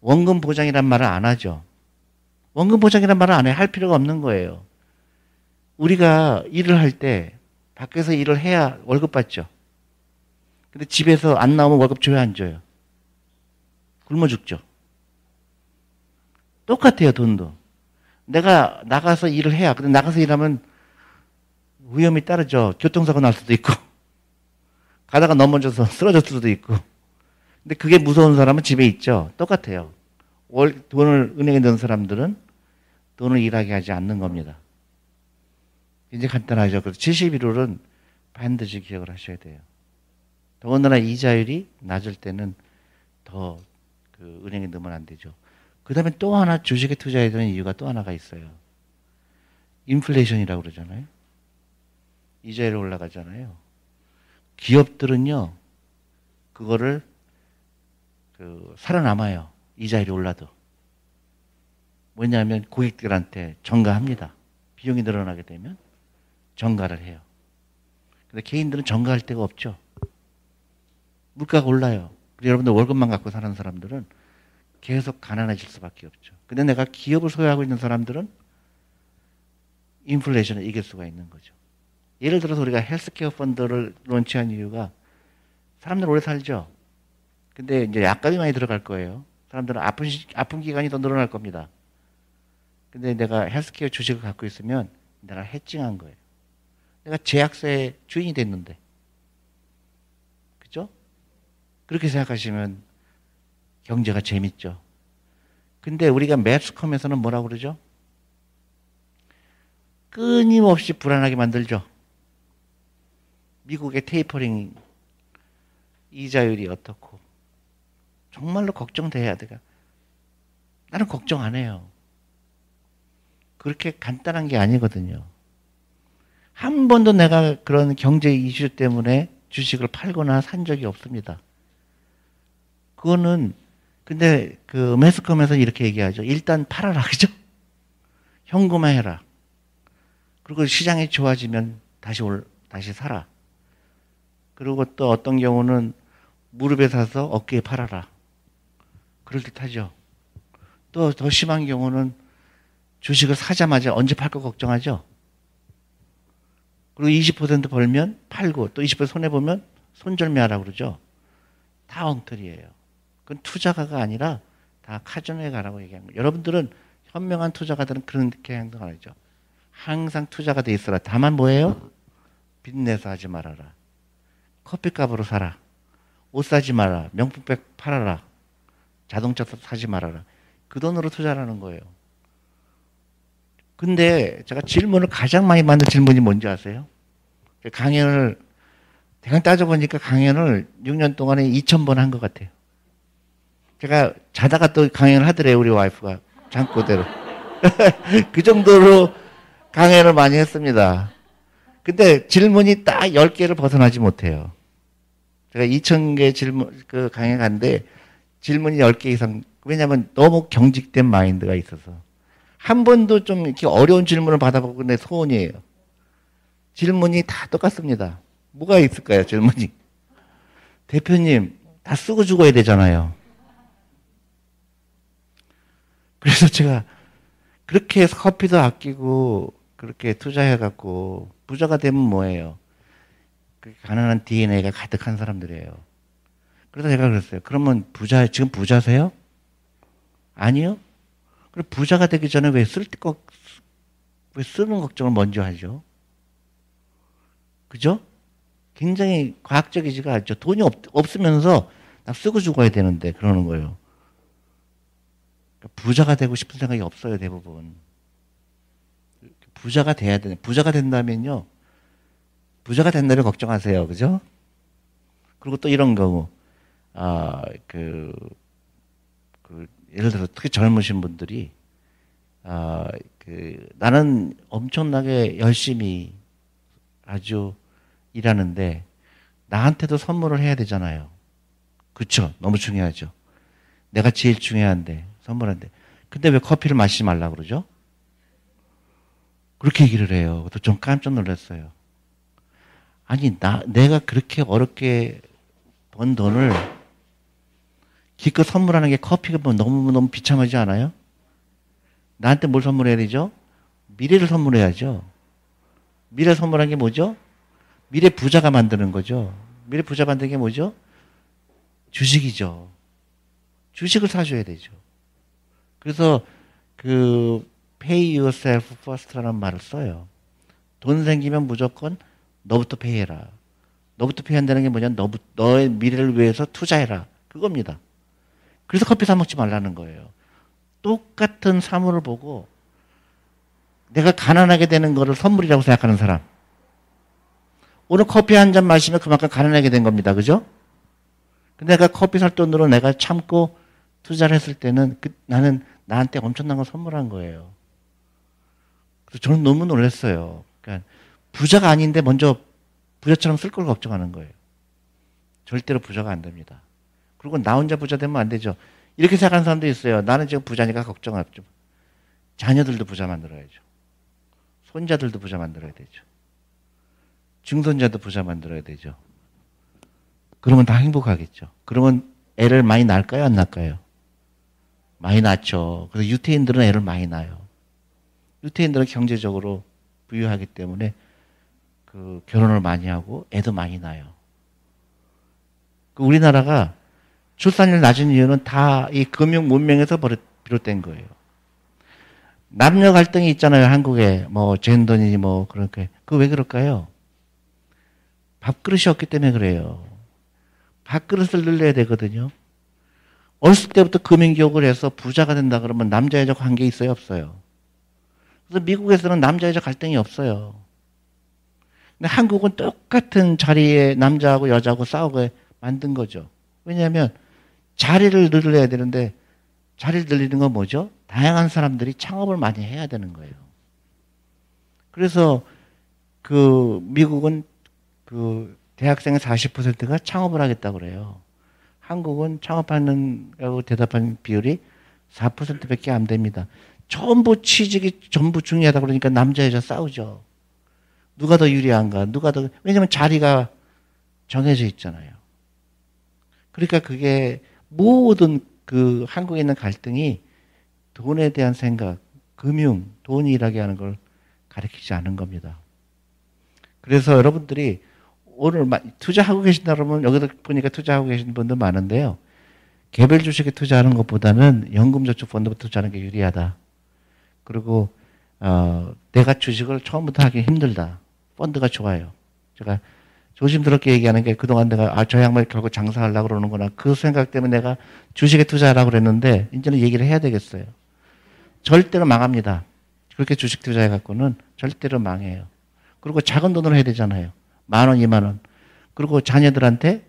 원금 보장이란 말을 안 하죠. 원금 보장이란 말을 안 해요. 할 필요가 없는 거예요. 우리가 일을 할 때 밖에서 일을 해야 월급 받죠. 근데 집에서 안 나오면 월급 줘야 안 줘요? 굶어 죽죠. 똑같아요, 돈도. 내가 나가서 일을 해야. 근데 나가서 일하면 위험이 따르죠. 교통사고 날 수도 있고, 가다가 넘어져서 쓰러졌을 수도 있고. 근데 그게 무서운 사람은 집에 있죠. 똑같아요. 돈을 은행에 넣은 사람들은 돈을 일하게 하지 않는 겁니다. 이제 간단하죠. 그래서 71호는 반드시 기억을 하셔야 돼요. 더군다나 이자율이 낮을 때는 더 그 은행에 넣으면 안 되죠. 그 다음에 또 하나 주식에 투자해야 되는 이유가 또 하나가 있어요. 인플레이션이라고 그러잖아요. 이자율이 올라가잖아요. 기업들은요, 그거를 살아남아요. 이자율이 올라도. 왜냐하면 고객들한테 전가합니다. 비용이 늘어나게 되면 전가를 해요. 근데 개인들은 전가할 데가 없죠. 물가가 올라요. 그리고 여러분들 월급만 갖고 사는 사람들은 계속 가난해질 수밖에 없죠. 근데 내가 기업을 소유하고 있는 사람들은 인플레이션을 이길 수가 있는 거죠. 예를 들어서 우리가 헬스케어 펀드를 론치한 이유가, 사람들 오래 살죠. 근데 이제 약값이 많이 들어갈 거예요. 사람들은 아픈 기간이 더 늘어날 겁니다. 근데 내가 헬스케어 주식을 갖고 있으면 내가 해칭한 거예요. 내가 제약사의 주인이 됐는데. 그죠? 그렇게 생각하시면 경제가 재밌죠. 근데 우리가 매스컴에서는 뭐라고 그러죠? 끊임없이 불안하게 만들죠. 미국의 테이퍼링 이자율이 어떻고. 정말로 걱정돼야 돼요. 나는 걱정 안 해요. 그렇게 간단한 게 아니거든요. 한 번도 내가 그런 경제 이슈 때문에 주식을 팔거나 산 적이 없습니다. 그거는, 근데 그 매스컴에서 이렇게 얘기하죠. 일단 팔아라, 그죠? 현금화해라. 그리고 시장이 좋아지면 다시 사라. 그리고 또 어떤 경우는 무릎에 사서 어깨에 팔아라. 그럴듯하죠. 또 더 심한 경우는 주식을 사자마자 언제 팔까 걱정하죠. 그리고 20% 벌면 팔고, 또 20% 손해보면 손절매하라고 그러죠. 다 엉터리예요. 그건 투자가가 아니라 다 카지노에 가라고 얘기합니다. 여러분들은, 현명한 투자가들은 그렇게 행동 안 하죠. 항상 투자가 돼 있어라. 다만 뭐예요? 빚내서 하지 말아라. 커피값으로 사라. 옷 사지 마라. 명품백 팔아라. 자동차 사지 말아라. 그 돈으로 투자하는 거예요. 근데 제가 질문을 가장 많이 받는 질문이 뭔지 아세요? 강연을 대강 따져보니까 강연을 6년 동안에 2,000번 한 것 같아요. 제가 자다가 또 강연을 하더래요. 우리 와이프가 잠꼬대로. 그 정도로 강연을 많이 했습니다. 근데 질문이 딱 10개를 벗어나지 못해요. 제가 2,000개 질문, 그 강연 갔는데 질문이 10개 이상 왜냐하면 너무 경직된 마인드가 있어서. 한 번도 좀 이렇게 어려운 질문을 받아보고 내 소원이에요. 질문이 다 똑같습니다. 뭐가 있을까요, 질문이? 대표님, 다 쓰고 죽어야 되잖아요. 그래서 제가 그렇게 해서 커피도 아끼고 그렇게 투자해갖고 부자가 되면 뭐예요? 가난한 DNA가 가득한 사람들이에요. 그래서 제가 그랬어요. 그러면 부자, 지금 부자세요? 아니요. 그럼 부자가 되기 전에 왜 쓰는 걱정을 먼저 하죠? 그죠? 굉장히 과학적이지가 않죠. 돈이 없으면서 나 쓰고 죽어야 되는데 그러는 거예요. 그러니까 부자가 되고 싶은 생각이 없어요, 대부분. 부자가 돼야 되네. 부자가 된다면요. 부자가 된다를 걱정하세요. 그죠? 그리고 또 이런 경우, 예를 들어서 특히 젊으신 분들이, 나는 엄청나게 열심히 아주 일하는데, 나한테도 선물을 해야 되잖아요. 그쵸? 너무 중요하죠. 내가 제일 중요한데, 선물한데. 근데 왜 커피를 마시지 말라고 그러죠? 그렇게 얘기를 해요. 또 좀 깜짝 놀랐어요. 아니, 내가 그렇게 어렵게 번 돈을 기껏 선물하는 게 커피가 너무너무 비참하지 않아요? 나한테 뭘 선물해야 되죠? 미래를 선물해야죠. 미래 선물한 게 뭐죠? 미래 부자가 만드는 거죠. 미래 부자 만드는 게 뭐죠? 주식이죠. 주식을 사줘야 되죠. 그래서 pay yourself first라는 말을 써요. 돈 생기면 무조건 너부터 페이해라. 너부터 페이한다는 게 뭐냐? 너의 미래를 위해서 투자해라. 그겁니다. 그래서 커피 사 먹지 말라는 거예요. 똑같은 사물을 보고 내가 가난하게 되는 거를 선물이라고 생각하는 사람. 오늘 커피 한 잔 마시면 그만큼 가난하게 된 겁니다. 그죠? 근데 내가 커피 살 돈으로 내가 참고 투자를 했을 때는 나는 나한테 엄청난 거 선물한 거예요. 그래서 저는 너무 놀랐어요. 그러니까 부자가 아닌데 먼저 부자처럼 쓸 걸 걱정하는 거예요. 절대로 부자가 안 됩니다. 그리고 나 혼자 부자 되면 안 되죠. 이렇게 생각하는 사람도 있어요. 나는 지금 부자니까 걱정 없죠. 자녀들도 부자 만들어야죠. 손자들도 부자 만들어야 되죠. 증손자도 부자 만들어야 되죠. 그러면 다 행복하겠죠. 그러면 애를 많이 낳을까요? 안 낳을까요? 많이 낳죠. 그래서 유태인들은 애를 많이 낳아요. 유태인들은 경제적으로 부유하기 때문에 결혼을 많이 하고 애도 많이 낳아요. 우리나라가 출산율 낮은 이유는 다 이 금융 문명에서 비롯된 거예요. 남녀 갈등이 있잖아요. 한국에 뭐 젠더니 뭐 그런 게. 그거 왜 그럴까요? 밥그릇이 없기 때문에 그래요. 밥그릇을 늘려야 되거든요. 어렸을 때부터 금융교육을 해서 부자가 된다 그러면 남자 여자 관계 있어요? 없어요? 그래서 미국에서는 남자 여자 갈등이 없어요. 근데 한국은 똑같은 자리에 남자하고 여자하고 싸우게 만든 거죠. 왜냐하면 자리를 늘려야 되는데 자리를 늘리는 건 뭐죠? 다양한 사람들이 창업을 많이 해야 되는 거예요. 그래서 미국은 대학생의 40%가 창업을 하겠다고 그래요. 한국은 창업하는 라고 대답한 비율이 4%밖에 안 됩니다. 전부 취직이 전부 중요하다 그러니까 남자 여자 싸우죠. 누가 더 유리한가? 왜냐면 자리가 정해져 있잖아요. 그러니까 그게 모든 한국에 있는 갈등이 돈에 대한 생각, 금융, 돈 일하게 하는 걸 가르치지 않은 겁니다. 그래서 여러분들이 오늘 투자하고 계신다 그러면 여기서 보니까 투자하고 계신 분들 많은데요. 개별 주식에 투자하는 것보다는 연금저축펀드부터 투자하는 게 유리하다. 그리고 내가 주식을 처음부터 하기 힘들다. 펀드가 좋아요. 제가 조심스럽게 얘기하는 게 그동안 내가 저 양말 결국 장사하려고 그러는구나. 그 생각 때문에 내가 주식에 투자하라고 그랬는데 이제는 얘기를 해야 되겠어요. 절대로 망합니다. 그렇게 주식 투자해갖고는 절대로 망해요. 그리고 작은 돈으로 해야 되잖아요. 10,000원, 20,000원. 그리고 자녀들한테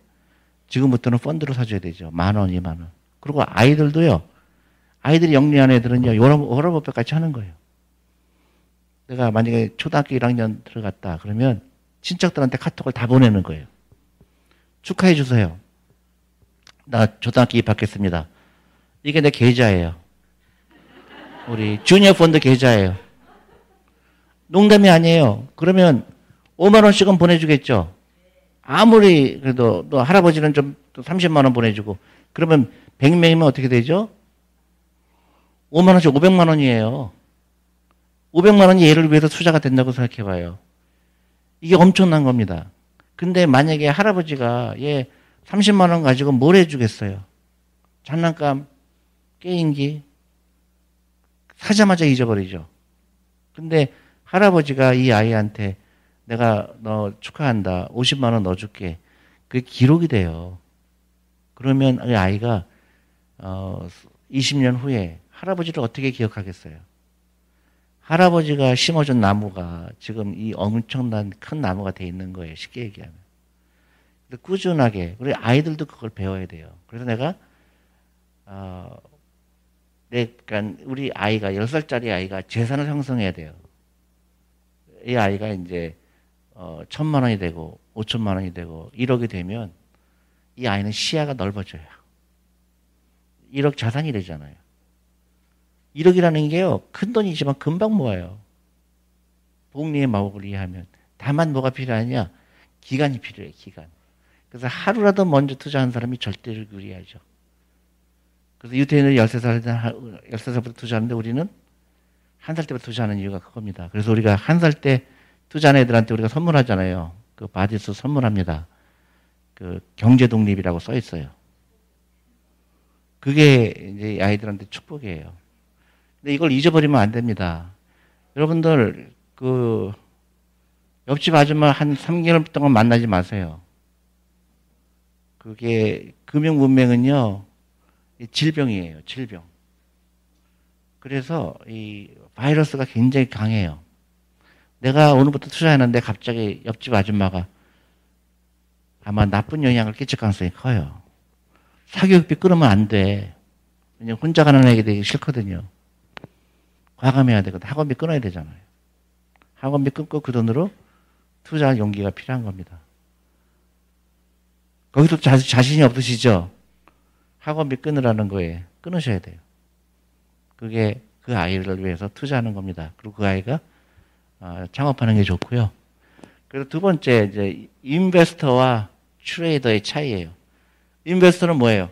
지금부터는 펀드로 사줘야 되죠. 10,000원, 20,000원. 그리고 아이들도요. 아이들이 영리한 애들은요. 워런버핏 같이 하는 거예요. 내가 만약에 초등학교 1학년 들어갔다 그러면 친척들한테 카톡을 다 보내는 거예요. 축하해 주세요. 나 초등학교 입학했습니다. 이게 내 계좌예요. 우리 주니어 펀드 계좌예요. 농담이 아니에요. 그러면 5만 원씩은 보내주겠죠. 아무리 그래도 또 할아버지는 좀 30만 원 보내주고 그러면 100명이면 어떻게 되죠? 5만 원씩 500만 원이에요. 500만 원이 얘를 위해서 투자가 된다고 생각해봐요. 이게 엄청난 겁니다. 근데 만약에 할아버지가 얘 30만 원 가지고 뭘 해주겠어요? 장난감, 게임기 사자마자 잊어버리죠. 근데 할아버지가 이 아이한테 내가 너 축하한다. 50만 원 넣어줄게. 그게 기록이 돼요. 그러면 이 아이가 20년 후에 할아버지를 어떻게 기억하겠어요? 할아버지가 심어준 나무가 지금 이 엄청난 큰 나무가 돼 있는 거예요. 쉽게 얘기하면. 꾸준하게 우리 아이들도 그걸 배워야 돼요. 그래서 내가 그러니까 우리 아이가 10살짜리 아이가 재산을 형성해야 돼요. 이 아이가 이제 1000만 원이 되고 5000만 원이 되고 1억이 되면 이 아이는 시야가 넓어져요. 1억 자산이 되잖아요. 1억이라는 게요. 큰 돈이지만 금방 모아요. 복리의 마법을 이해하면. 다만 뭐가 필요하냐? 기간이 필요해요. 기간. 그래서 하루라도 먼저 투자한 사람이 절대를 유리하죠. 그래서 유태인은 13살부터 투자하는데 우리는 1살 때부터 투자하는 이유가 그겁니다. 그래서 우리가 1살 때 투자한 애들한테 우리가 선물하잖아요. 그 바디스 선물합니다. 그 경제 독립이라고 써 있어요. 그게 이제 아이들한테 축복이에요. 근데 이걸 잊어버리면 안 됩니다. 여러분들 그 옆집 아줌마 한 3개월 동안 만나지 마세요. 그게 금융 문맹은요. 질병이에요. 질병. 그래서 이 바이러스가 굉장히 강해요. 내가 오늘부터 투자했는데 갑자기 옆집 아줌마가 아마 나쁜 영향을 끼칠 가능성이 커요. 사교육비 끊으면 안 돼. 왜냐면 혼자 가는 애기 되기 싫거든요. 과감해야 되거든. 학원비 끊어야 되잖아요. 학원비 끊고 그 돈으로 투자할 용기가 필요한 겁니다. 거기도 자신이 없으시죠? 학원비 끊으라는 거에 끊으셔야 돼요. 그게 그 아이를 위해서 투자하는 겁니다. 그리고 그 아이가 창업하는 게 좋고요. 그래서 두 번째 이제 인베스터와 트레이더의 차이예요. 인베스터는 뭐예요?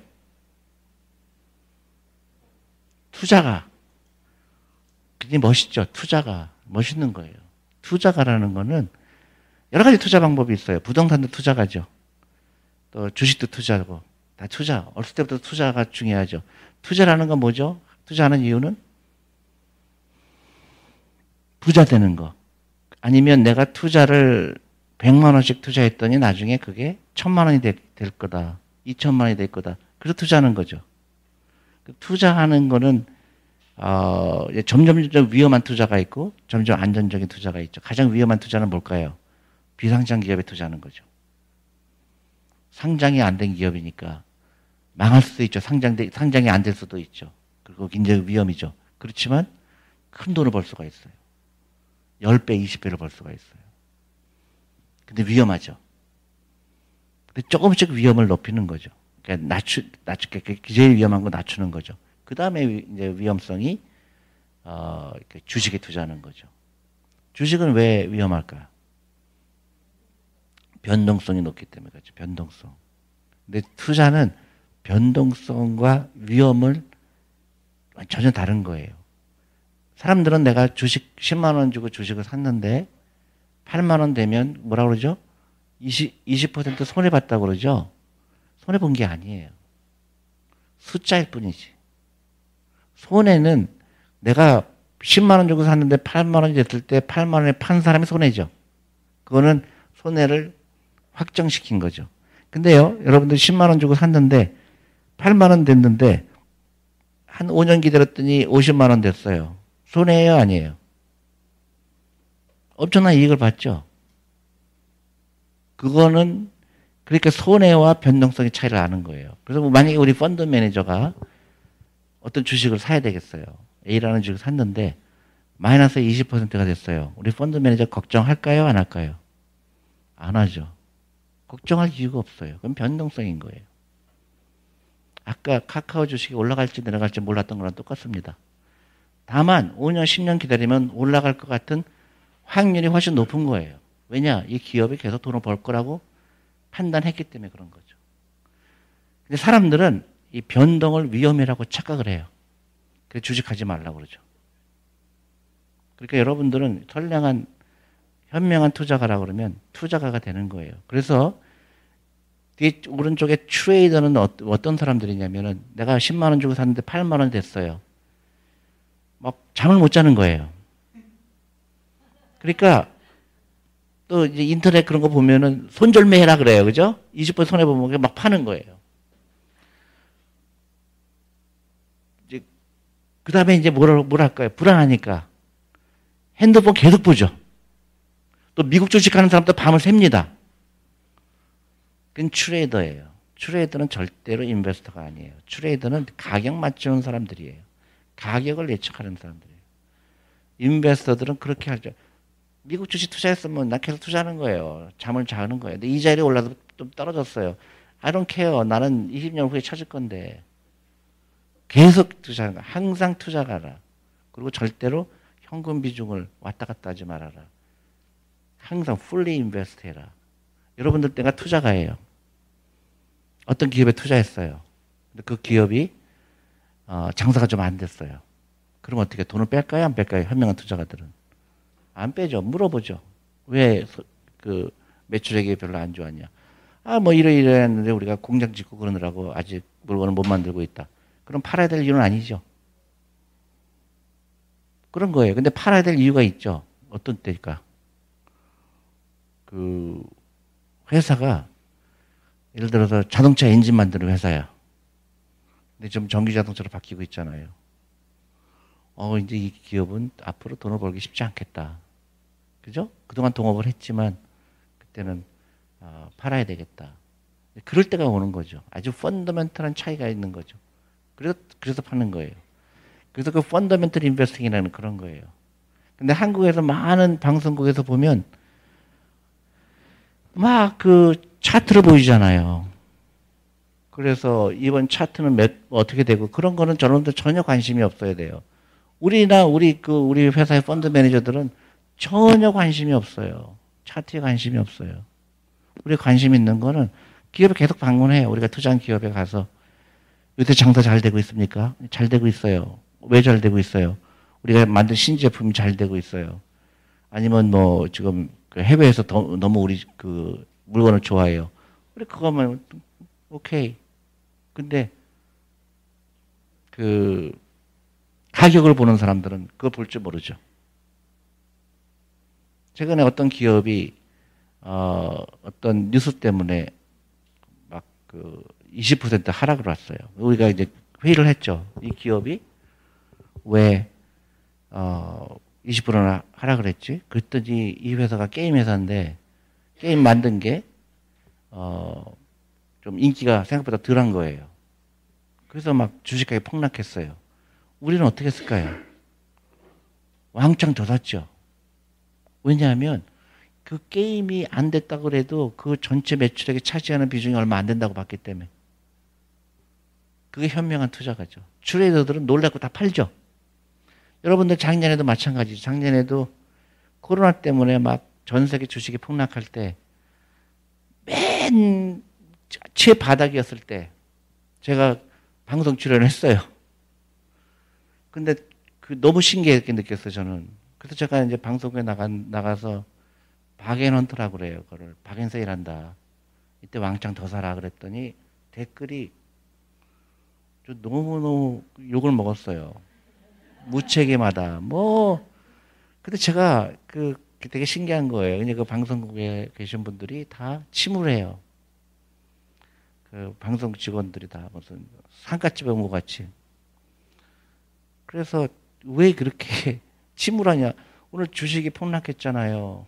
투자가. 굉장히 멋있죠. 투자가. 멋있는 거예요. 투자가라는 거는 여러 가지 투자 방법이 있어요. 부동산도 투자가죠. 또 주식도 투자고. 다 투자. 어렸을 때부터 투자가 중요하죠. 투자라는 건 뭐죠? 투자하는 이유는 부자 되는 거. 아니면 내가 투자를 100만 원씩 투자했더니 나중에 그게 1000만 원이 될 거다. 2000만 원이 될 거다. 그래서 투자하는 거죠. 투자하는 거는 점점 위험한 투자가 있고 점점 안전적인 투자가 있죠. 가장 위험한 투자는 뭘까요? 비상장 기업에 투자하는 거죠. 상장이 안 된 기업이니까 망할 수도 있죠. 상장이 안 될 수도 있죠. 그리고 굉장히 위험이죠. 그렇지만 큰 돈을 벌 수가 있어요. 10배, 20배를 벌 수가 있어요. 근데 위험하죠. 근데 조금씩 위험을 높이는 거죠. 그러니까 제일 위험한 거 낮추는 거죠. 그 다음에 이제 위험성이 주식에 투자하는 거죠. 주식은 왜 위험할까요? 변동성이 높기 때문에 그렇죠. 변동성. 근데 투자는 변동성과 위험을 전혀 다른 거예요. 사람들은 내가 주식 10만 원 주고 주식을 샀는데 8만 원 되면 뭐라 그러죠? 20% 손해봤다고 그러죠? 손해본 게 아니에요. 숫자일 뿐이지. 손해는 내가 10만 원 주고 샀는데 8만 원이 됐을 때 8만 원에 판 사람이 손해죠. 그거는 손해를 확정시킨 거죠. 근데요, 여러분들 10만 원 주고 샀는데 8만 원 됐는데 한 5년 기다렸더니 50만 원 됐어요. 손해예요, 아니에요? 엄청난 이익을 봤죠. 그거는 그러니까 손해와 변동성의 차이를 아는 거예요. 그래서 만약에 우리 펀드 매니저가 어떤 주식을 사야 되겠어요. A라는 주식을 샀는데 마이너스 20%가 됐어요. 우리 펀드 매니저 걱정할까요, 안 할까요? 안 하죠. 걱정할 이유가 없어요. 그건 변동성인 거예요. 아까 카카오 주식이 올라갈지 내려갈지 몰랐던 거랑 똑같습니다. 다만 5년, 10년 기다리면 올라갈 것 같은 확률이 훨씬 높은 거예요. 왜냐? 이 기업이 계속 돈을 벌 거라고 판단했기 때문에 그런 거죠. 근데 사람들은 이 변동을 위험이라고 착각을 해요. 그래서 주식하지 말라고 그러죠. 그러니까 여러분들은 선량한, 현명한 투자가라고 그러면 투자가가 되는 거예요. 그래서 뒤 오른쪽에 트레이더는 어떤 사람들이냐면은 내가 10만 원 주고 샀는데 8만 원 됐어요. 막 잠을 못 자는 거예요. 그러니까 또 이제 인터넷 그런 거 보면은 손절매해라 그래요. 그죠? 20% 손해보면 막 파는 거예요. 이제 그 다음에 이제 뭐랄까요? 불안하니까 핸드폰 계속 보죠. 또 미국 주식하는 사람도 밤을 샙니다. 그건 트레이더예요. 트레이더는 절대로 인베스터가 아니에요. 트레이더는 가격 맞추는 사람들이에요. 가격을 예측하는 사람들이에요. 인베스터들은 그렇게 하죠. 미국 주식 투자했으면 나 계속 투자하는 거예요. 잠을 자는 거예요. 근데 이자율이 올라서 좀 떨어졌어요. I don't care. 나는 20년 후에 찾을 건데. 계속 투자하는 거야. 항상 투자가라. 그리고 절대로 현금 비중을 왔다 갔다 하지 말아라. 항상 fully invest 해라. 여러분들 때가 투자가예요. 어떤 기업에 투자했어요. 근데 그 기업이 장사가 좀 안 됐어요. 그럼 어떻게 돈을 뺄까요? 안 뺄까요? 현명한 투자가들은. 안 빼죠. 물어보죠. 왜 그 매출액이 별로 안 좋았냐. 아, 뭐 이러이러했는데 우리가 공장 짓고 그러느라고 아직 물건을 못 만들고 있다. 그럼 팔아야 될 이유는 아니죠. 그런 거예요. 근데 팔아야 될 이유가 있죠. 어떤 때일까? 그 회사가 예를 들어서 자동차 엔진 만드는 회사야. 근데 좀 전기 자동차로 바뀌고 있잖아요. 이제 이 기업은 앞으로 돈을 벌기 쉽지 않겠다. 그죠? 그동안 동업을 했지만 그때는 팔아야 되겠다. 그럴 때가 오는 거죠. 아주 펀더멘털한 차이가 있는 거죠. 그래서 파는 거예요. 그래서 그 펀더멘털 인베스팅이라는 그런 거예요. 근데 한국에서 많은 방송국에서 보면 막 그 차트를 보이잖아요. 그래서 이번 차트는 어떻게 되고 그런 거는 저놈들 전혀 관심이 없어야 돼요. 우리 회사의 펀드 매니저들은 전혀 관심이 없어요. 차트에 관심이 없어요. 우리 관심 있는 거는 기업에 계속 방문해요. 우리가 투자한 기업에 가서 요새 장사 잘 되고 있습니까? 잘 되고 있어요. 왜 잘 되고 있어요? 우리가 만든 신제품이 잘 되고 있어요. 아니면 뭐 지금 해외에서 너무 우리 그 물건을 좋아해요. 그래 그거만 오케이. 근데 그 가격을 보는 사람들은 그걸 볼 줄 모르죠. 최근에 어떤 기업이 어떤 뉴스 때문에 막 그 20% 하락을 왔어요. 우리가 이제 회의를 했죠. 이 기업이 왜 20%나 하락을 했지? 그랬더니 이 회사가 게임 회사인데 게임 만든 게 좀 인기가 생각보다 덜한 거예요. 그래서 막 주식가격이 폭락했어요. 우리는 어떻게 했을까요? 왕창 더 샀죠. 왜냐하면 그 게임이 안 됐다고 해도 그 전체 매출액에 차지하는 비중이 얼마 안 된다고 봤기 때문에. 그게 현명한 투자가죠. 트레이더들은 놀랍고 다 팔죠. 여러분들 작년에도 마찬가지죠. 작년에도 코로나 때문에 막 전 세계 주식이 폭락할 때 맨 최바닥이었을 때 제가 방송 출연을 했어요. 근데 너무 신기하게 느꼈어요, 저는. 그래서 제가 이제 방송국에 나가서 박앤헌트라고 그래요. 그걸 박앤세일한다. 이때 왕창 더 사라 그랬더니 댓글이 저 너무너무 욕을 먹었어요. 무책임하다. 뭐 근데 제가 그 되게 신기한 거예요. 그냥 그 방송국에 계신 분들이 다 침울해요. 그 방송 직원들이 다 무슨 상갓집에 온 것 같이. 그래서 왜 그렇게 침울하냐. 오늘 주식이 폭락했잖아요.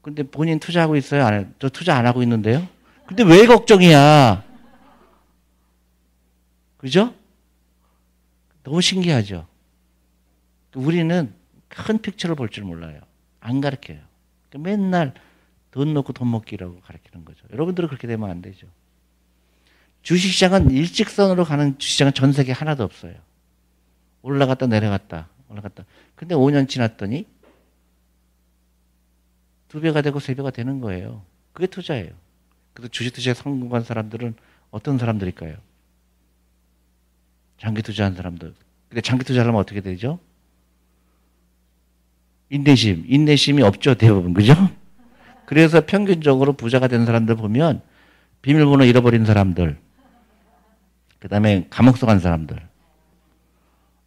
근데 본인 투자하고 있어요? 안 해요? 저 투자 안 하고 있는데요? 근데 왜 걱정이야? 그죠? 너무 신기하죠? 우리는 큰 픽처를 볼 줄 몰라요. 안 가르쳐요. 그러니까 맨날 돈 넣고 돈 먹기라고 가르치는 거죠. 여러분들은 그렇게 되면 안 되죠. 주식시장은 일직선으로 가는 주식시장은 전 세계 하나도 없어요. 올라갔다 내려갔다 올라갔다. 근데 5년 지났더니 2배가 되고 3배가 되는 거예요. 그게 투자예요. 그래서 주식 투자에 성공한 사람들은 어떤 사람들일까요? 장기 투자한 사람들. 근데 장기 투자하려면 어떻게 되죠? 인내심이 없죠, 대부분. 그죠? 그래서 평균적으로 부자가 된 사람들 보면 비밀번호 잃어버린 사람들, 그다음에 감옥 속한 사람들,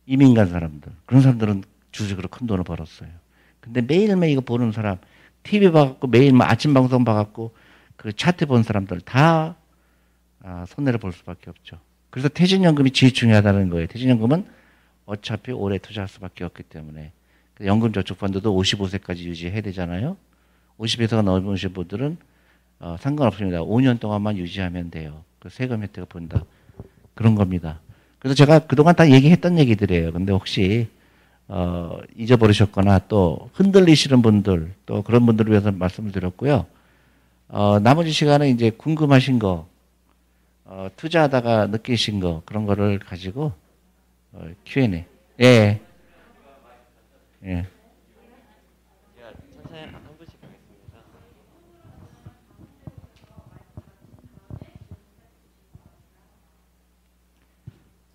이민 간 사람들, 그런 사람들은 주식으로 큰 돈을 벌었어요. 근데 매일매일 이거 보는 사람, TV 봐갖고 매일 아침 방송 봐갖고 그 차트 본 사람들 다 손해를 볼 수밖에 없죠. 그래서 퇴직연금이 제일 중요하다는 거예요. 퇴직연금은 어차피 오래 투자할 수밖에 없기 때문에. 연금저축펀드도 55세까지 유지해야 되잖아요. 50에서가 넘으신 분들은 상관없습니다. 5년 동안만 유지하면 돼요. 그 세금 혜택을 본다. 그런 겁니다. 그래서 제가 그동안 다 얘기했던 얘기들이에요. 근데 혹시 잊어버리셨거나 또 흔들리시는 분들, 또 그런 분들을 위해서 말씀을 드렸고요. 나머지 시간에 이제 궁금하신 거, 투자하다가 느끼신 거, 그런 거를 가지고 Q&A. 예. 예.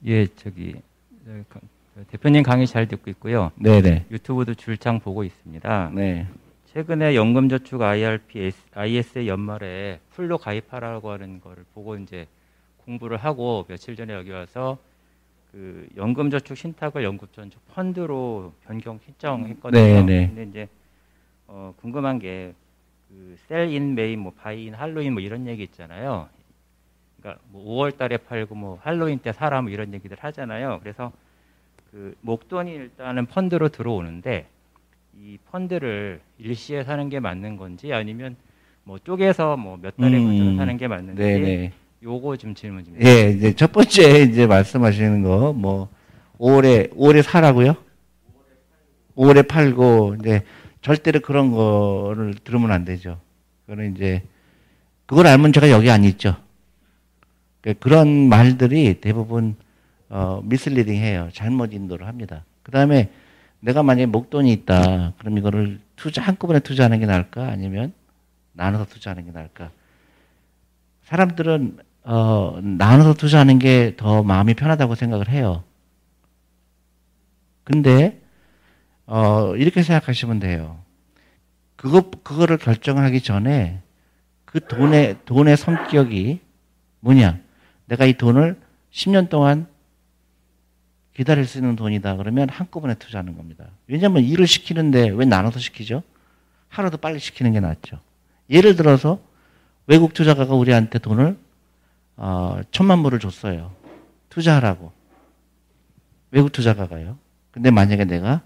예, 대표님 강의 잘 듣고 있고요. 네네. 유튜브도 줄창 보고 있습니다. 네. 최근에 연금저축 IRP, ISA 연말에 풀로 가입하라고 하는 거를 보고 이제 공부를 하고 며칠 전에 여기 와서 그 연금저축 신탁을 연금저축 펀드로 변경 신청했거든요. 네네. 근데 이제 궁금한 게 그 셀인 메인, 뭐 바이인, 할로윈 뭐 이런 얘기 있잖아요. 그러니까 뭐 5월 달에 팔고 뭐 할로윈 때 사라 뭐 이런 얘기들 하잖아요. 그래서 그 목돈이 일단은 펀드로 들어오는데 이 펀드를 일시에 사는 게 맞는 건지 아니면 뭐 쪼개서 뭐 몇 달에 걸쳐서 사는 게 맞는지 네네. 요거 좀 질문 좀. 예, 이제 첫 번째 이제 말씀하시는 거 뭐 5월에 사라고요? 5월에 팔고 이제 절대로 그런 거를 들으면 안 되죠. 그거는 이제 그걸 알면 제가 여기 안 있죠. 그런 말들이 대부분 미슬리딩해요. 잘못 인도를 합니다. 그 다음에 내가 만약에 목돈이 있다. 그럼 이거를 한꺼번에 투자하는 게 나을까? 아니면 나눠서 투자하는 게 나을까? 사람들은 나눠서 투자하는 게 더 마음이 편하다고 생각을 해요. 근데 이렇게 생각하시면 돼요. 그거를 결정하기 전에 그 돈의 성격이 뭐냐? 내가 이 돈을 10년 동안 기다릴 수 있는 돈이다. 그러면 한꺼번에 투자하는 겁니다. 왜냐하면 일을 시키는데 왜 나눠서 시키죠? 하루도 빨리 시키는 게 낫죠. 예를 들어서 외국 투자가가 우리한테 돈을 1000만 불을 줬어요. 투자하라고. 외국 투자가가요. 근데 만약에 내가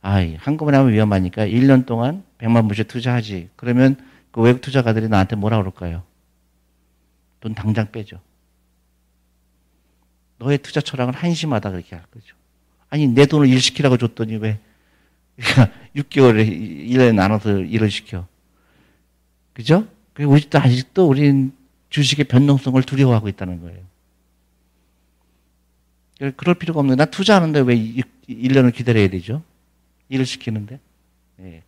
한꺼번에 하면 위험하니까 1년 동안 100만 불씩 투자하지. 그러면 그 외국 투자가들이 나한테 뭐라 그럴까요? 돈 당장 빼죠. 너의 투자 철학은 한심하다 그렇게 할 거죠. 아니 내 돈을 일시키라고 줬더니 왜 6개월에 1년에 나눠서 일을 시켜. 그죠? 그리고 아직도 우린 주식의 변동성을 두려워하고 있다는 거예요. 그럴 필요가 없는 거예요. 나 투자하는데 왜 1년을 기다려야 되죠? 일을 시키는데. 네.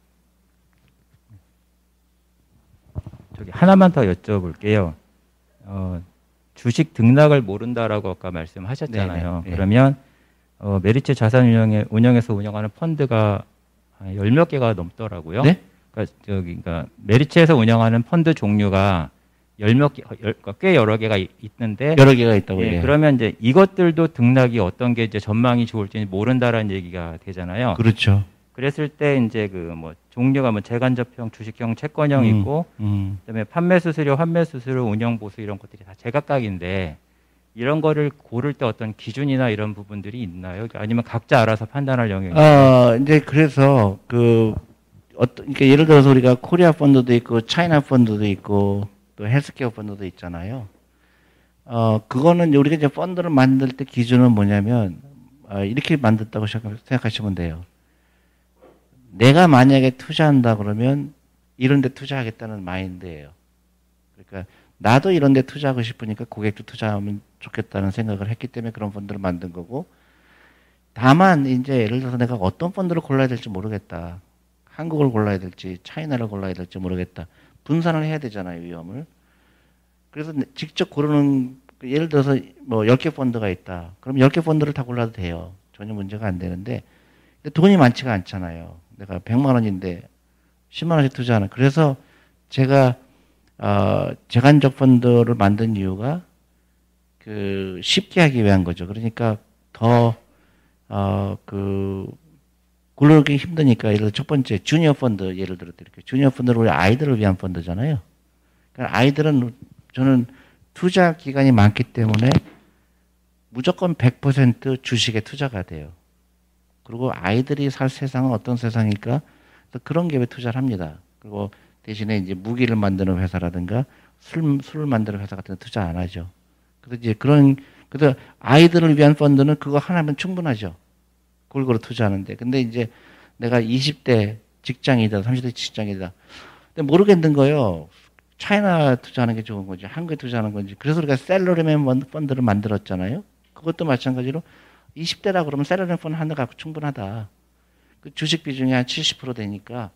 저기 하나만 더 여쭤볼게요. 주식 등락을 모른다라고 아까 말씀하셨잖아요. 네네. 그러면 메리츠 자산운용에 운영해서 운영하는 펀드가 10몇 개가 넘더라고요. 네? 그러니까 메리츠에서 운영하는 펀드 종류가 꽤 여러 개가 있는데 여러 개가 있다고요. 예, 그러면 이제 이것들도 등락이 어떤 게 이제 전망이 좋을지 모른다라는 얘기가 되잖아요. 그렇죠. 그랬을 때 이제 그 뭐 종류가 뭐 재간접형, 주식형, 채권형 있고 그다음에 판매 수수료, 환매 수수료, 운영 보수 이런 것들이 다 제각각인데 이런 거를 고를 때 어떤 기준이나 이런 부분들이 있나요? 아니면 각자 알아서 판단할 영역이? 이제 그래서 그 그러니까 예를 들어서 우리가 코리아 펀드도 있고 차이나 펀드도 있고 또 헬스케어 펀드도 있잖아요. 그거는 우리가 이제 펀드를 만들 때 기준은 뭐냐면 이렇게 만든다고 생각하시면 돼요. 내가 만약에 투자한다 그러면 이런 데 투자하겠다는 마인드예요. 그러니까 나도 이런 데 투자하고 싶으니까 고객도 투자하면 좋겠다는 생각을 했기 때문에 그런 펀드를 만든 거고, 다만 이제 예를 들어서 내가 어떤 펀드를 골라야 될지 모르겠다. 한국을 골라야 될지 차이나를 골라야 될지 모르겠다. 분산을 해야 되잖아요, 위험을. 그래서 직접 고르는, 예를 들어서 뭐 10개 펀드가 있다. 그럼 10개 펀드를 다 골라도 돼요. 전혀 문제가 안 되는데, 돈이 많지가 않잖아요. 내가 100만 원인데 10만 원씩 투자하는. 그래서 제가 재간접 펀드를 만든 이유가 그 쉽게 하기 위한 거죠. 그러니까 더 고르기 힘드니까, 예를 들어 첫 번째 주니어 펀드 예를 들어 드릴게요. 주니어 펀드는 우리 아이들을 위한 펀드잖아요. 그러니까 아이들은 저는 투자 기간이 많기 때문에 무조건 100% 주식에 투자가 돼요. 그리고 아이들이 살 세상은 어떤 세상일까? 그런 기업에 투자를 합니다. 그리고 대신에 이제 무기를 만드는 회사라든가 술을 만드는 회사 같은 데 투자 안 하죠. 그래서 이제 그래서 아이들을 위한 펀드는 그거 하나면 충분하죠. 골고루 투자하는데. 근데 이제 내가 20대 직장이다, 30대 직장이다. 근데 모르겠는 거예요. 차이나 투자하는 게 좋은 건지, 한국에 투자하는 건지. 그래서 우리가 셀러리맨 펀드를 만들었잖아요. 그것도 마찬가지로 20대라 그러면 셀러리맨 펀드 하나 갖고 충분하다. 그 주식 비중이 한 70% 되니까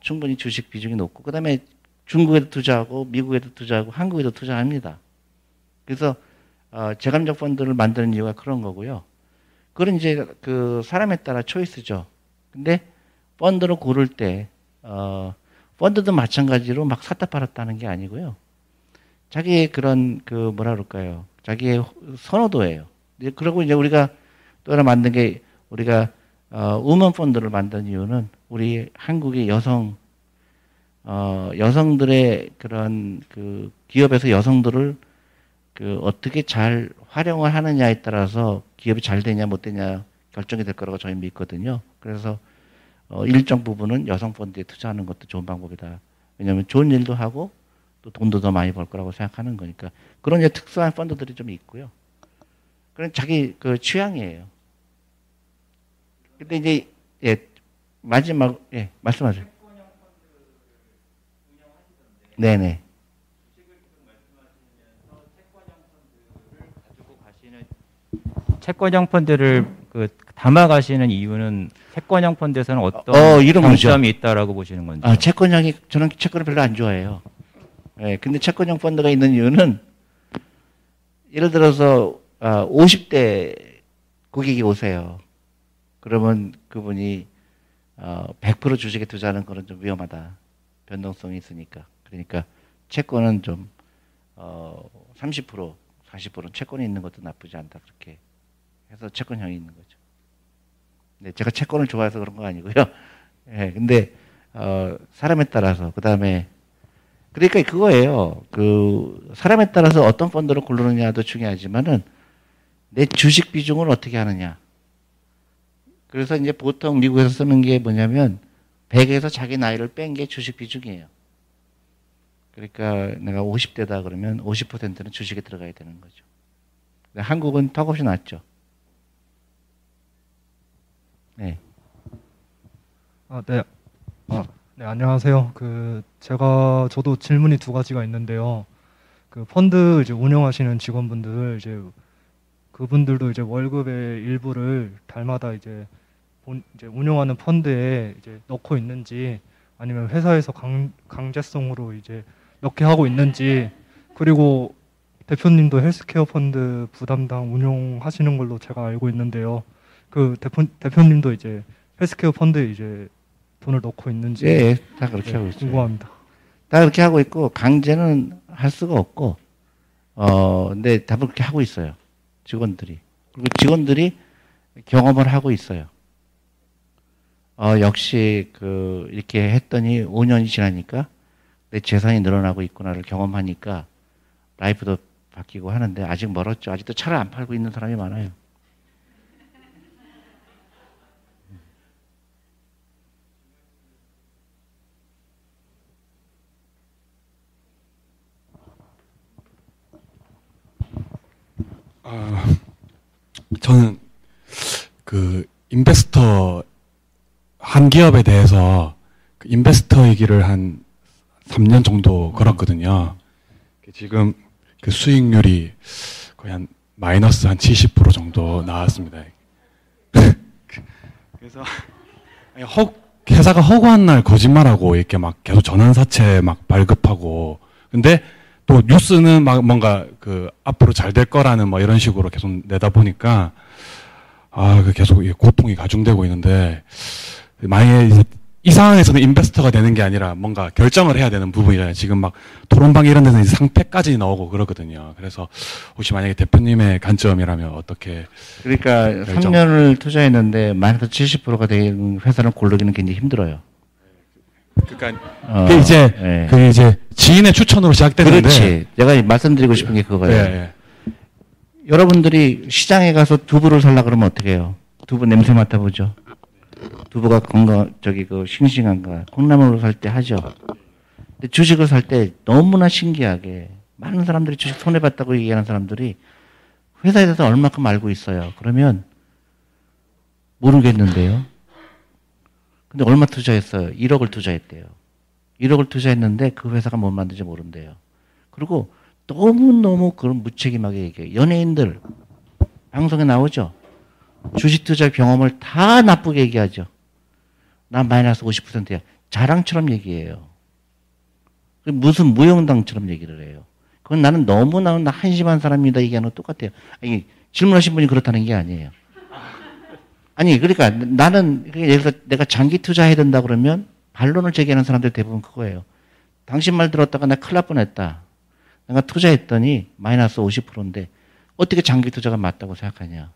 충분히 주식 비중이 높고, 그 다음에 중국에도 투자하고 미국에도 투자하고 한국에도 투자합니다. 그래서 재감적 펀드를 만드는 이유가 그런 거고요. 그건 이제 그 사람에 따라 초이스죠. 근데 펀드를 고를 때 펀드도 마찬가지로 막 샀다 팔았다는 게 아니고요. 자기의 그런 그 뭐라 그럴까요? 자기의 선호도예요. 그리고 이제 우리가 또 하나 만든 게, 우리가 우먼 펀드를 만든 이유는 우리 한국의 여성들의 그런 그 기업에서 여성들을 그 어떻게 잘 활용을 하느냐에 따라서 기업이 잘 되냐 못 되냐 결정이 될 거라고 저희는 믿거든요. 그래서 일정 부분은 여성 펀드에 투자하는 것도 좋은 방법이다. 왜냐하면 좋은 일도 하고 또 돈도 더 많이 벌 거라고 생각하는 거니까. 그런 이제 특수한 펀드들이 좀 있고요. 그건 자기 그 취향이에요. 근데 이제 마지막 말씀하세요. 채권형 펀드를 운영하시던데. 네네. 주식을 계속 말씀하시면서 채권형 펀드를 가지고 가시는, 채권형 펀드를 그 담아가시는 이유는 채권형 펀드에서는 어떤 장점이 있다라고 보시는 건지. 아, 채권형이, 저는 채권을 별로 안 좋아해요. 예, 근데 채권형 펀드가 있는 이유는, 예를 들어서 50대 고객이 오세요. 그러면 그분이 100% 주식에 투자하는 거는 좀 위험하다. 변동성이 있으니까. 그러니까 채권은 좀 30%, 40% 채권이 있는 것도 나쁘지 않다. 그렇게 해서 채권형이 있는 거죠. 네, 제가 채권을 좋아해서 그런 거 아니고요. 네, 근데 사람에 따라서, 그다음에 그러니까 그거예요. 그 사람에 따라서 어떤 펀드를 고르느냐도 중요하지만은 내 주식 비중을 어떻게 하느냐. 그래서 이제 보통 미국에서 쓰는 게 뭐냐면 100에서 자기 나이를 뺀 게 주식 비중이에요. 그러니까 내가 50대다 그러면 50%는 주식에 들어가야 되는 거죠. 근데 한국은 턱없이 낮죠. 네. 네, 안녕하세요. 저도 질문이 두 가지가 있는데요. 그 펀드 이제 운영하시는 직원분들, 이제 그분들도 이제 월급의 일부를 달마다 이제 운영하는 펀드에 이제 넣고 있는지, 아니면 회사에서 강제성으로 이제 넣게 하고 있는지, 그리고 대표님도 헬스케어 펀드 부담당 운용하시는 걸로 제가 알고 있는데요. 그 대표님도 이제 헬스케어 펀드에 이제 돈을 넣고 있는지. 예, 다 그렇게 하고 있어요. 궁금합니다. 다 그렇게 하고 있고, 강제는 할 수가 없고, 근데 다 그렇게 하고 있어요. 직원들이. 그리고 직원들이 경험을 하고 있어요. 역시 이렇게 했더니 5년이 지나니까 내 재산이 늘어나고 있구나를 경험하니까 라이프도 바뀌고 하는데, 아직 멀었죠. 아직도 차를 안 팔고 있는 사람이 많아요. 저는 그 인베스터, 한 기업에 대해서 그 인베스터 얘기를 한 3년 정도 걸었거든요. 지금 그 수익률이 거의 한 마이너스 한 70% 정도 나왔습니다. 그래서 회사가 허구한 날 거짓말하고 이렇게 막 계속 전환사채 막 발급하고, 근데 또 뉴스는 막 뭔가 그 앞으로 잘 될 거라는 뭐 이런 식으로 계속 내다 보니까 아, 계속 고통이 가중되고 있는데, 만약에 이제 이 상황에서는 인베스터가 되는 게 아니라 뭔가 결정을 해야 되는 부분이잖아요. 지금 막 토론방 이런 데는 상패까지 나오고 그러거든요. 그래서 혹시 만약에 대표님의 관점이라면 어떻게. 그러니까 3년을 투자했는데 마이너스 70%가 된 회사를 고르기는 굉장히 힘들어요. 그러니까 그게 이제 지인의 추천으로 시작되는데. 그렇지. 내가 말씀드리고 싶은 게 그거예요. 네. 여러분들이 시장에 가서 두부를 살라 그러면 어떻게 해요? 두부 냄새 맡아보죠. 두부가 건강, 싱싱한가, 콩나물로 살 때 하죠. 근데 주식을 살 때 너무나 신기하게 많은 사람들이 주식 손해봤다고 얘기하는 사람들이 회사에 대해서 얼마큼 알고 있어요. 그러면 모르겠는데요. 근데 얼마 투자했어요? 1억을 투자했대요. 1억을 투자했는데 그 회사가 뭘 만든지 모른대요. 그리고 너무너무 그런 무책임하게 얘기해요. 연예인들, 방송에 나오죠. 주식 투자 경험을 다 나쁘게 얘기하죠. 난 마이너스 50%야. 자랑처럼 얘기해요. 무슨 무용당처럼 얘기를 해요. 그건 나는 너무나 한심한 사람이다 얘기하는 거 똑같아요. 아니, 질문하신 분이 그렇다는 게 아니에요. 아니, 그러니까 나는, 내가 장기 투자해야 된다 그러면 반론을 제기하는 사람들 대부분 그거예요. 당신 말 들었다가 나 큰일 날 뻔했다. 내가 투자했더니 마이너스 50%인데 어떻게 장기 투자가 맞다고 생각하냐.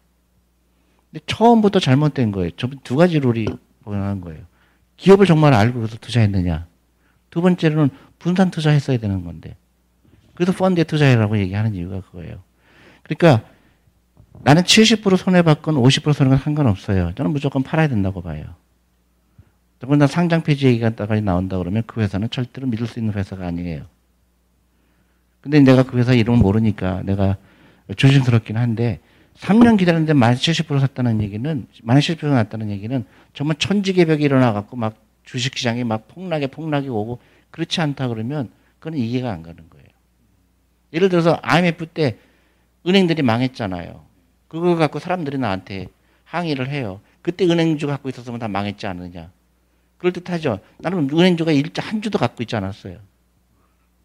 근데 처음부터 잘못된 거예요. 두 가지 룰이 보관한 거예요. 기업을 정말 알고 그래서 투자했느냐. 두 번째로는 분산 투자했어야 되는 건데. 그래서 펀드에 투자해라고 얘기하는 이유가 그거예요. 그러니까 나는 70% 손해봤건 50% 손해건 상관없어요. 저는 무조건 팔아야 된다고 봐요. 더군다나 상장 폐지 얘기가 나온다 그러면 그 회사는 절대로 믿을 수 있는 회사가 아니에요. 근데 내가 그 회사 이름을 모르니까 내가 조심스럽긴 한데 3년 기다렸는데 마이너스 70% 샀다는 얘기는, 마이너스 70% 났다는 얘기는 정말 천지개벽이 일어나갖고 막 주식시장이 막 폭락이 오고 그렇지 않다 그러면 그건 이해가 안 가는 거예요. 예를 들어서 IMF 때 은행들이 망했잖아요. 그걸 갖고 사람들이 나한테 항의를 해요. 그때 은행주가 갖고 있었으면 다 망했지 않느냐. 그럴듯하죠. 나는 은행주가 한 주도 갖고 있지 않았어요.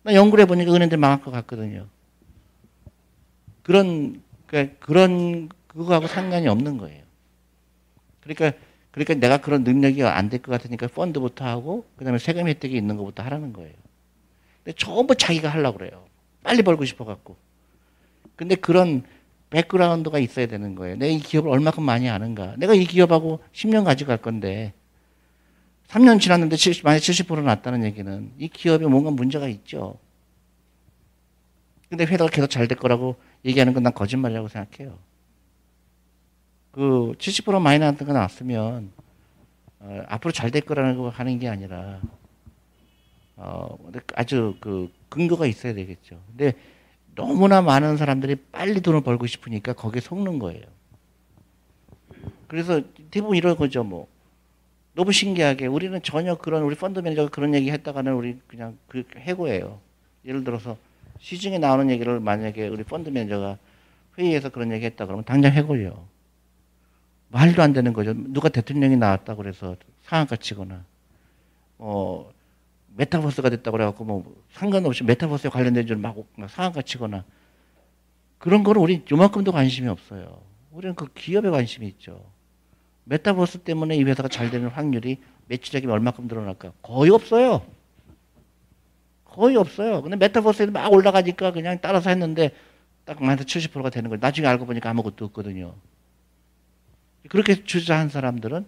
나 연구를 해보니까 은행들 망할 것 같거든요. 그거하고 상관이 없는 거예요. 그러니까 내가 그런 능력이 안 될 것 같으니까 펀드부터 하고, 그 다음에 세금 혜택이 있는 것부터 하라는 거예요. 근데 전부 자기가 하려고 그래요. 빨리 벌고 싶어갖고. 근데 그런 백그라운드가 있어야 되는 거예요. 내가 이 기업을 얼마큼 많이 아는가. 내가 이 기업하고 10년 가지고 갈 건데, 3년 지났는데 만약 70% 났다는 얘기는 이 기업에 뭔가 문제가 있죠. 근데 회사가 계속 잘 될 거라고 얘기하는 건 난 거짓말이라고 생각해요. 그 70% 마이너스 가 나왔으면 앞으로 잘 될 거라는 거 하는 게 아니라 아주 그 근거가 있어야 되겠죠. 근데 너무나 많은 사람들이 빨리 돈을 벌고 싶으니까 거기에 속는 거예요. 그래서 대부분 이런 거죠, 뭐. 너무 신기하게 우리는 전혀 그런, 우리 펀드 매니저가 그런 얘기 했다가는 우리 그냥 그 해고예요. 예를 들어서 시중에 나오는 얘기를 만약에 우리 펀드 매니저가 회의에서 그런 얘기 했다 그러면 당장 해고요. 말도 안 되는 거죠. 누가 대통령이 나왔다 그래서 상한가 치거나, 메타버스가 됐다 그래갖고 뭐 상관없이 메타버스에 관련된 줄 막 상한가 치거나 그런 거는 우리 요만큼도 관심이 없어요. 우리는 그 기업에 관심이 있죠. 메타버스 때문에 이 회사가 잘 되는 확률이 매출액이 얼마큼 늘어날까? 거의 없어요. 거의 없어요. 근데 메타버스에 막 올라가니까 그냥 따라서 했는데 딱 마이너스 70%가 되는 거예요. 나중에 알고 보니까 아무것도 없거든요. 그렇게 투자한 사람들은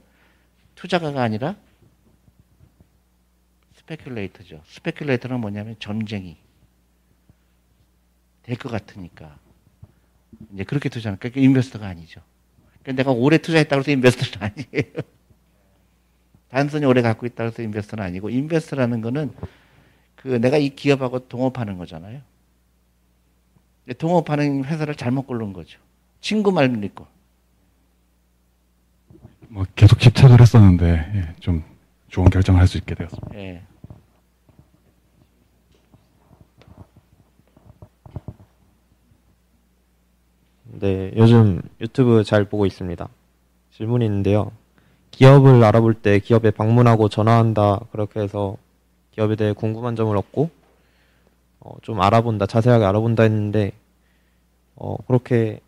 투자가가 아니라 스페큘레이터죠. 스페큘레이터는 뭐냐면 점쟁이. 될 것 같으니까. 이제 그렇게 투자하니까 그러니까 인베스터가 아니죠. 내가 오래 투자했다고 해서 인베스터는 아니에요. 단순히 오래 갖고 있다고 해서 인베스터는 아니고, 인베스터라는 거는 내가 이 기업하고 동업하는 거잖아요. 동업하는 회사를 잘못 고른 거죠. 친구 말 믿고. 뭐 계속 집착을 했었는데 좀 좋은 결정을 할 수 있게 되었습니다. 예. 네, 요즘 유튜브 잘 보고 있습니다. 질문이 있는데요. 기업을 알아볼 때 기업에 방문하고 전화한다, 그렇게 해서 기업에 대해 궁금한 점을 얻고 좀 알아본다, 자세하게 알아본다 했는데 그렇게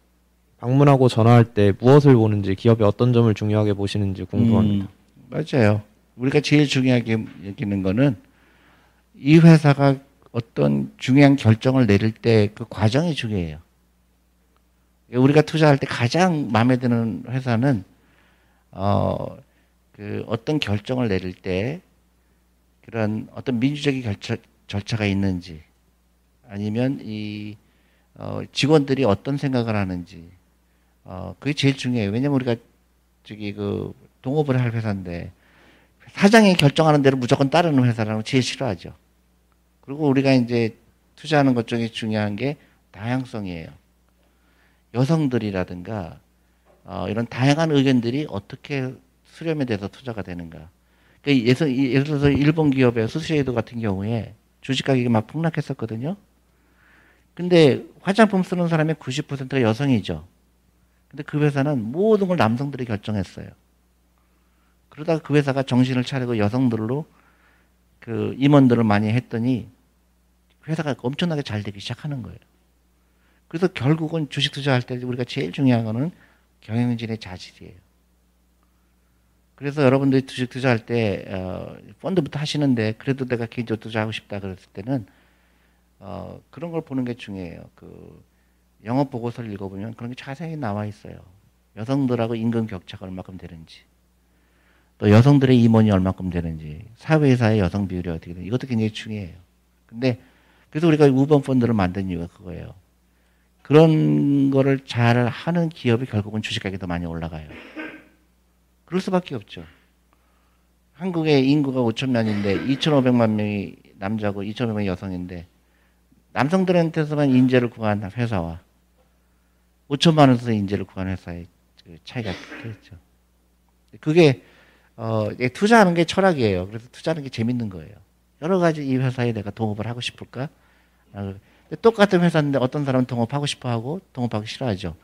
방문하고 전화할 때 무엇을 보는지, 기업의 어떤 점을 중요하게 보시는지 궁금합니다. 맞아요. 우리가 제일 중요하게 여기는 거는 이 회사가 어떤 중요한 결정을 내릴 때 그 과정이 중요해요. 우리가 투자할 때 가장 마음에 드는 회사는 그 어떤 결정을 내릴 때 그런 어떤 민주적인 절차가 있는지, 아니면 이 직원들이 어떤 생각을 하는지, 그게 제일 중요해요. 왜냐면 우리가 저기 그 동업을 할 회사인데 사장이 결정하는 대로 무조건 따르는 회사라는 걸 제일 싫어하죠. 그리고 우리가 이제 투자하는 것 중에 중요한 게 다양성이에요. 여성들이라든가 이런 다양한 의견들이 어떻게 수렴이 돼서 투자가 되는가. 그러니까 예를 들어서 일본 기업의 스시에이도 같은 경우에 주식 가격이 막 폭락했었거든요. 근데 화장품 쓰는 사람의 90%가 여성이죠. 근데 그 회사는 모든 걸 남성들이 결정했어요. 그러다가 그 회사가 정신을 차리고 여성들로 그 임원들을 많이 했더니 회사가 엄청나게 잘 되기 시작하는 거예요. 그래서 결국은 주식 투자할 때 우리가 제일 중요한 거는 경영진의 자질이에요. 그래서 여러분들이 주식 투자할 때 펀드부터 하시는데 그래도 내가 개인적으로 투자하고 싶다 그랬을 때는 그런 걸 보는 게 중요해요. 그 영업 보고서를 읽어보면 그런 게 자세히 나와 있어요. 여성들하고 임금 격차가 얼마큼 되는지, 또 여성들의 임원이 얼마큼 되는지, 사회에서의 여성 비율이 어떻게 되는지, 이것도 굉장히 중요해요. 근데 그래서 우리가 우번 펀드를 만든 이유가 그거예요. 그런 거를 잘 하는 기업이 결국은 주식 가격이 더 많이 올라가요. 그럴 수밖에 없죠. 한국의 인구가 5,000명인데 2,500만 명이 남자고 2,500만 명이 여성인데, 남성들한테서만 인재를 구한 회사와 5천만 원에서 인재를 구한 회사의 차이가 있겠죠. 그게 투자하는 게 철학이에요. 그래서 투자하는 게 재밌는 거예요. 여러 가지 이 회사에 내가 동업을 하고 싶을까? 똑같은 회사인데 어떤 사람은 동업하고 싶어 하고 동업하기 싫어하죠.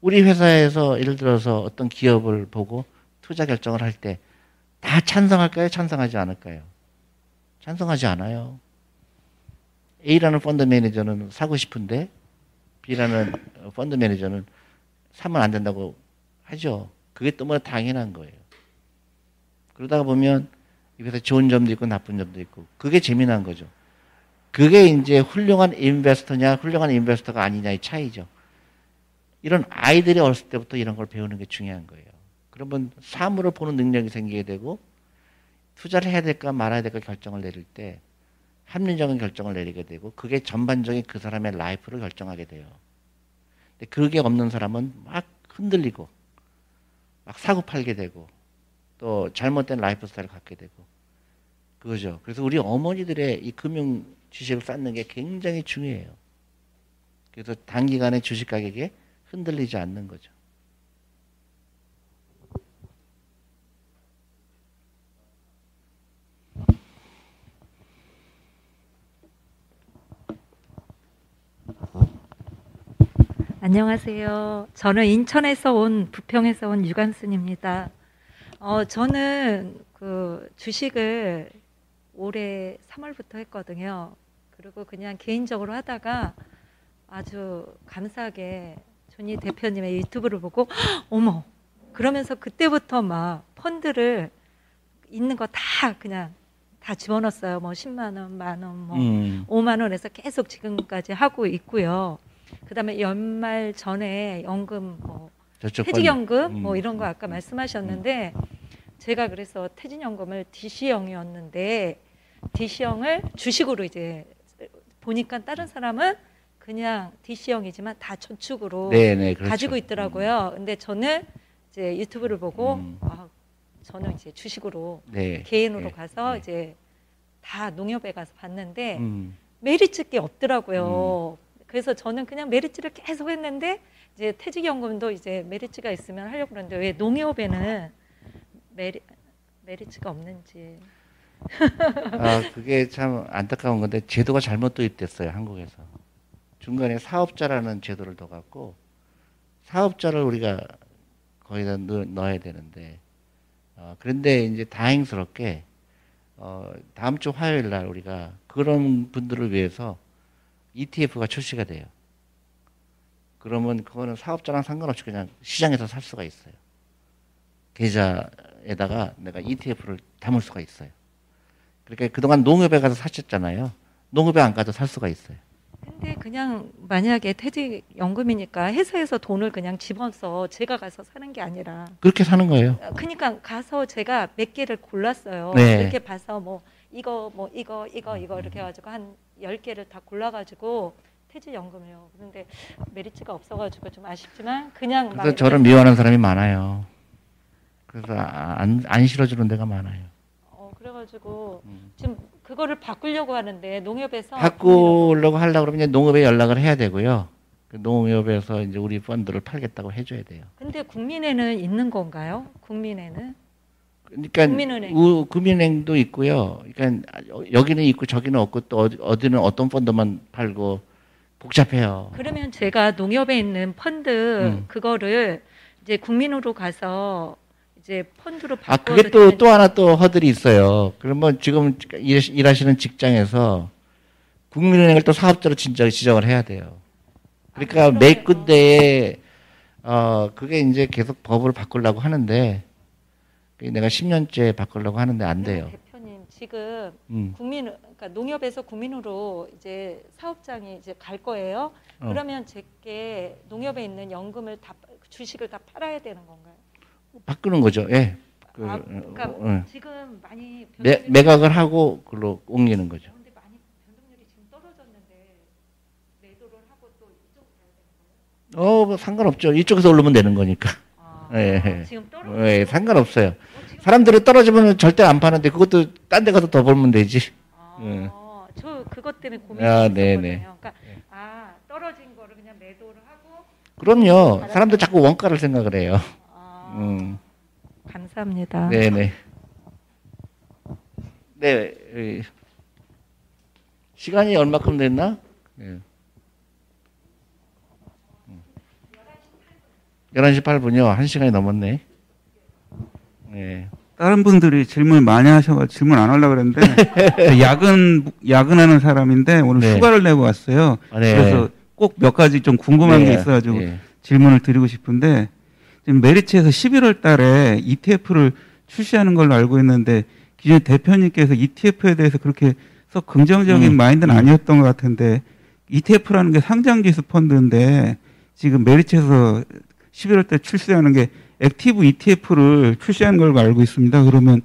우리 회사에서 예를 들어서 어떤 기업을 보고 투자 결정을 할 때 다 찬성할까요? 찬성하지 않을까요? 찬성하지 않아요. A라는 펀드 매니저는 사고 싶은데 B라는 펀드 매니저는 사면 안 된다고 하죠. 그게 너무나 당연한 거예요. 그러다가 보면 여기서 좋은 점도 있고 나쁜 점도 있고, 그게 재미난 거죠. 그게 이제 훌륭한 인베스터냐 훌륭한 인베스터가 아니냐의 차이죠. 이런 아이들이 어렸을 때부터 이런 걸 배우는 게 중요한 거예요. 그러면 사물을 보는 능력이 생기게 되고, 투자를 해야 될까 말아야 될까 결정을 내릴 때 합리적인 결정을 내리게 되고, 그게 전반적인 그 사람의 라이프를 결정하게 돼요. 근데 그게 없는 사람은 막 흔들리고 막 사고팔게 되고 또 잘못된 라이프스타일을 갖게 되고 그거죠. 그래서 우리 어머니들의 이 금융 지식을 쌓는 게 굉장히 중요해요. 그래서 단기간에 주식 가격에 흔들리지 않는 거죠. 안녕하세요. 저는 인천에서 온, 부평에서 온 유관순입니다. 저는 그 주식을 올해 3월부터 했거든요. 그리고 그냥 개인적으로 하다가 아주 감사하게 존리 대표님의 유튜브를 보고 어머! 그러면서 그때부터 막 펀드를 있는 거 다 그냥 다 집어넣었어요. 뭐 10만 원, 만 원, 뭐 5만 원에서 계속 지금까지 하고 있고요. 그다음에 연말 전에 연금, 뭐 퇴직연금 뭐 이런 거 아까 말씀하셨는데, 제가 그래서 퇴직연금을 DC형이었는데 DC형을 주식으로 이제 보니까 다른 사람은 그냥 DC형이지만 다 저축으로, 네네, 그렇죠, 가지고 있더라고요. 근데 저는 이제 유튜브를 보고 저는 이제 주식으로, 네, 개인으로, 네, 가서, 네, 이제 다 농협에 가서 봤는데 메리츠 게 없더라고요. 그래서 저는 그냥 메리츠를 계속 했는데, 이제 퇴직연금도 이제 메리츠가 있으면 하려고 그러는데 왜 농협에는 메리츠가 없는지. 그게 참 안타까운 건데 제도가 잘못 도입됐어요. 한국에서 중간에 사업자라는 제도를 둬갖고 사업자를 우리가 거기다 넣어야 되는데, 그런데 이제 다행스럽게 다음 주 화요일 날 우리가 그런 분들을 위해서 ETF가 출시가 돼요. 그러면 그거는 사업자랑 상관없이 그냥 시장에서 살 수가 있어요. 계좌에다가 내가 ETF를 담을 수가 있어요. 그러니까 그동안 농협에 가서 사셨잖아요. 농협에 안 가도 살 수가 있어요. 근데 그냥 만약에 퇴직연금이니까 회사에서 돈을 그냥 집어서 제가 가서 사는 게 아니라 그렇게 사는 거예요. 그러니까 가서 제가 몇 개를 골랐어요. 네. 이렇게 봐서 이거 이렇게 해가지고 한 10개를 다 골라가지고 퇴직연금이요. 그런데 메리츠가 없어가지고 좀 아쉽지만 그냥 그래서 저를 미워하는 사람이 많아요. 그래서 안 실어주는 데가 많아요. 그래가지고 지금 그거를 바꾸려고 하는데 농협에서 바꾸려고 하려고 그러면 이제 농협에 연락을 해야 되고요. 농협에서 이제 우리 펀드를 팔겠다고 해줘야 돼요. 근데 국민은행은 있는 건가요? 국민은행은? 그러니까 국민은행. 국민은행도 있고요. 그러니까 여기는 있고 저기는 없고 또 어디는 어떤 펀드만 팔고 복잡해요. 그러면 제가 농협에 있는 펀드 그거를 이제 국민으로 가서 이제 펀드로 바꿔. 그게 또 하나 또 허들이 있어요. 그러면 지금 일하시는 직장에서 국민은행을 또 사업자로 진짜 지정을 해야 돼요. 그러니까 매 군데에 그게 이제 계속 법을 바꾸려고 하는데 내가 10년째 바꾸려고 하는데 안 돼요. 대표님 지금 그러니까 농협에서 국민으로 이제 사업장이 이제 갈 거예요. 그러면 제게 농협에 있는 연금을 다 주식을 다 팔아야 되는 건가요? 바꾸는 거죠. 예. 그러니까 지금 많이 매각을 하고 그걸로 옮기는 거죠. 그런데 많이 변동률이 지금 떨어졌는데 매도를 하고 또 이쪽으로 가야 되는 거예요? 뭐 상관없죠. 이쪽에서 오르면 되는 거니까. 예. 지금 떨어져. 예, 상관없어요. 사람들이 떨어지면 절대 안 파는데 그것도 딴 데 가서 더 벌면 되지. 저 그것 때문에 고민이 있었거든요. 그러니까 떨어진 거를 그냥 매도를 하고. 그럼요. 사람들 자꾸 원가를 생각을 해요. 감사합니다. 네네. 네. 시간이 얼마큼 됐나? 네. 11시 8분이요. 1시간이 넘었네. 네. 다른 분들이 질문 많이 하셔서 질문 안 하려고 그랬는데 야근하는 사람인데 오늘 휴가를 내고 왔어요. 그래서 꼭 몇 가지 좀 궁금한 게 있어가지고 질문을 드리고 싶은데 지금 메리츠에서 11월 달에 ETF를 출시하는 걸로 알고 있는데 기존 대표님께서 ETF에 대해서 그렇게 썩 긍정적인 마인드는 아니었던 것 같은데 ETF라는 게 상장지수 펀드인데 지금 메리츠에서 11월 달 출시하는 게 액티브 ETF를 출시하는 걸로 알고 있습니다. 그러면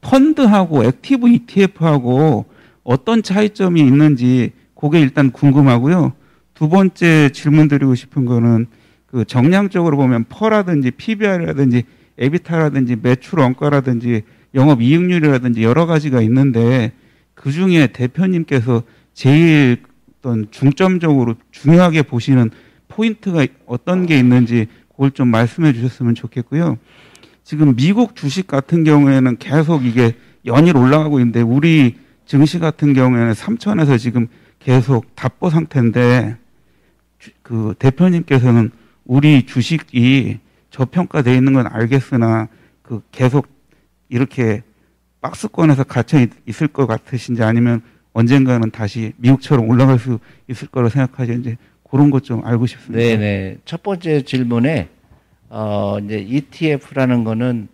펀드하고 액티브 ETF하고 어떤 차이점이 있는지 그게 일단 궁금하고요. 두 번째 질문 드리고 싶은 거는 그 정량적으로 보면 퍼라든지 PBR이라든지 에비타라든지 매출 원가라든지 영업 이익률이라든지 여러 가지가 있는데 그중에 대표님께서 제일 어떤 중점적으로 중요하게 보시는 포인트가 어떤 게 있는지 그걸 좀 말씀해 주셨으면 좋겠고요. 지금 미국 주식 같은 경우에는 계속 이게 연일 올라가고 있는데 우리 증시 같은 경우에는 3천에서 지금 계속 답보 상태인데 그 대표님께서는 우리 주식이 저평가되어 있는 건 알겠으나 그 계속 이렇게 박스권에서 갇혀 있을 것 같으신지 아니면 언젠가는 다시 미국처럼 올라갈 수 있을 거라 생각하시는지 그런 것 좀 알고 싶습니다. 네네. 첫 번째 질문에 이제 ETF라는 거는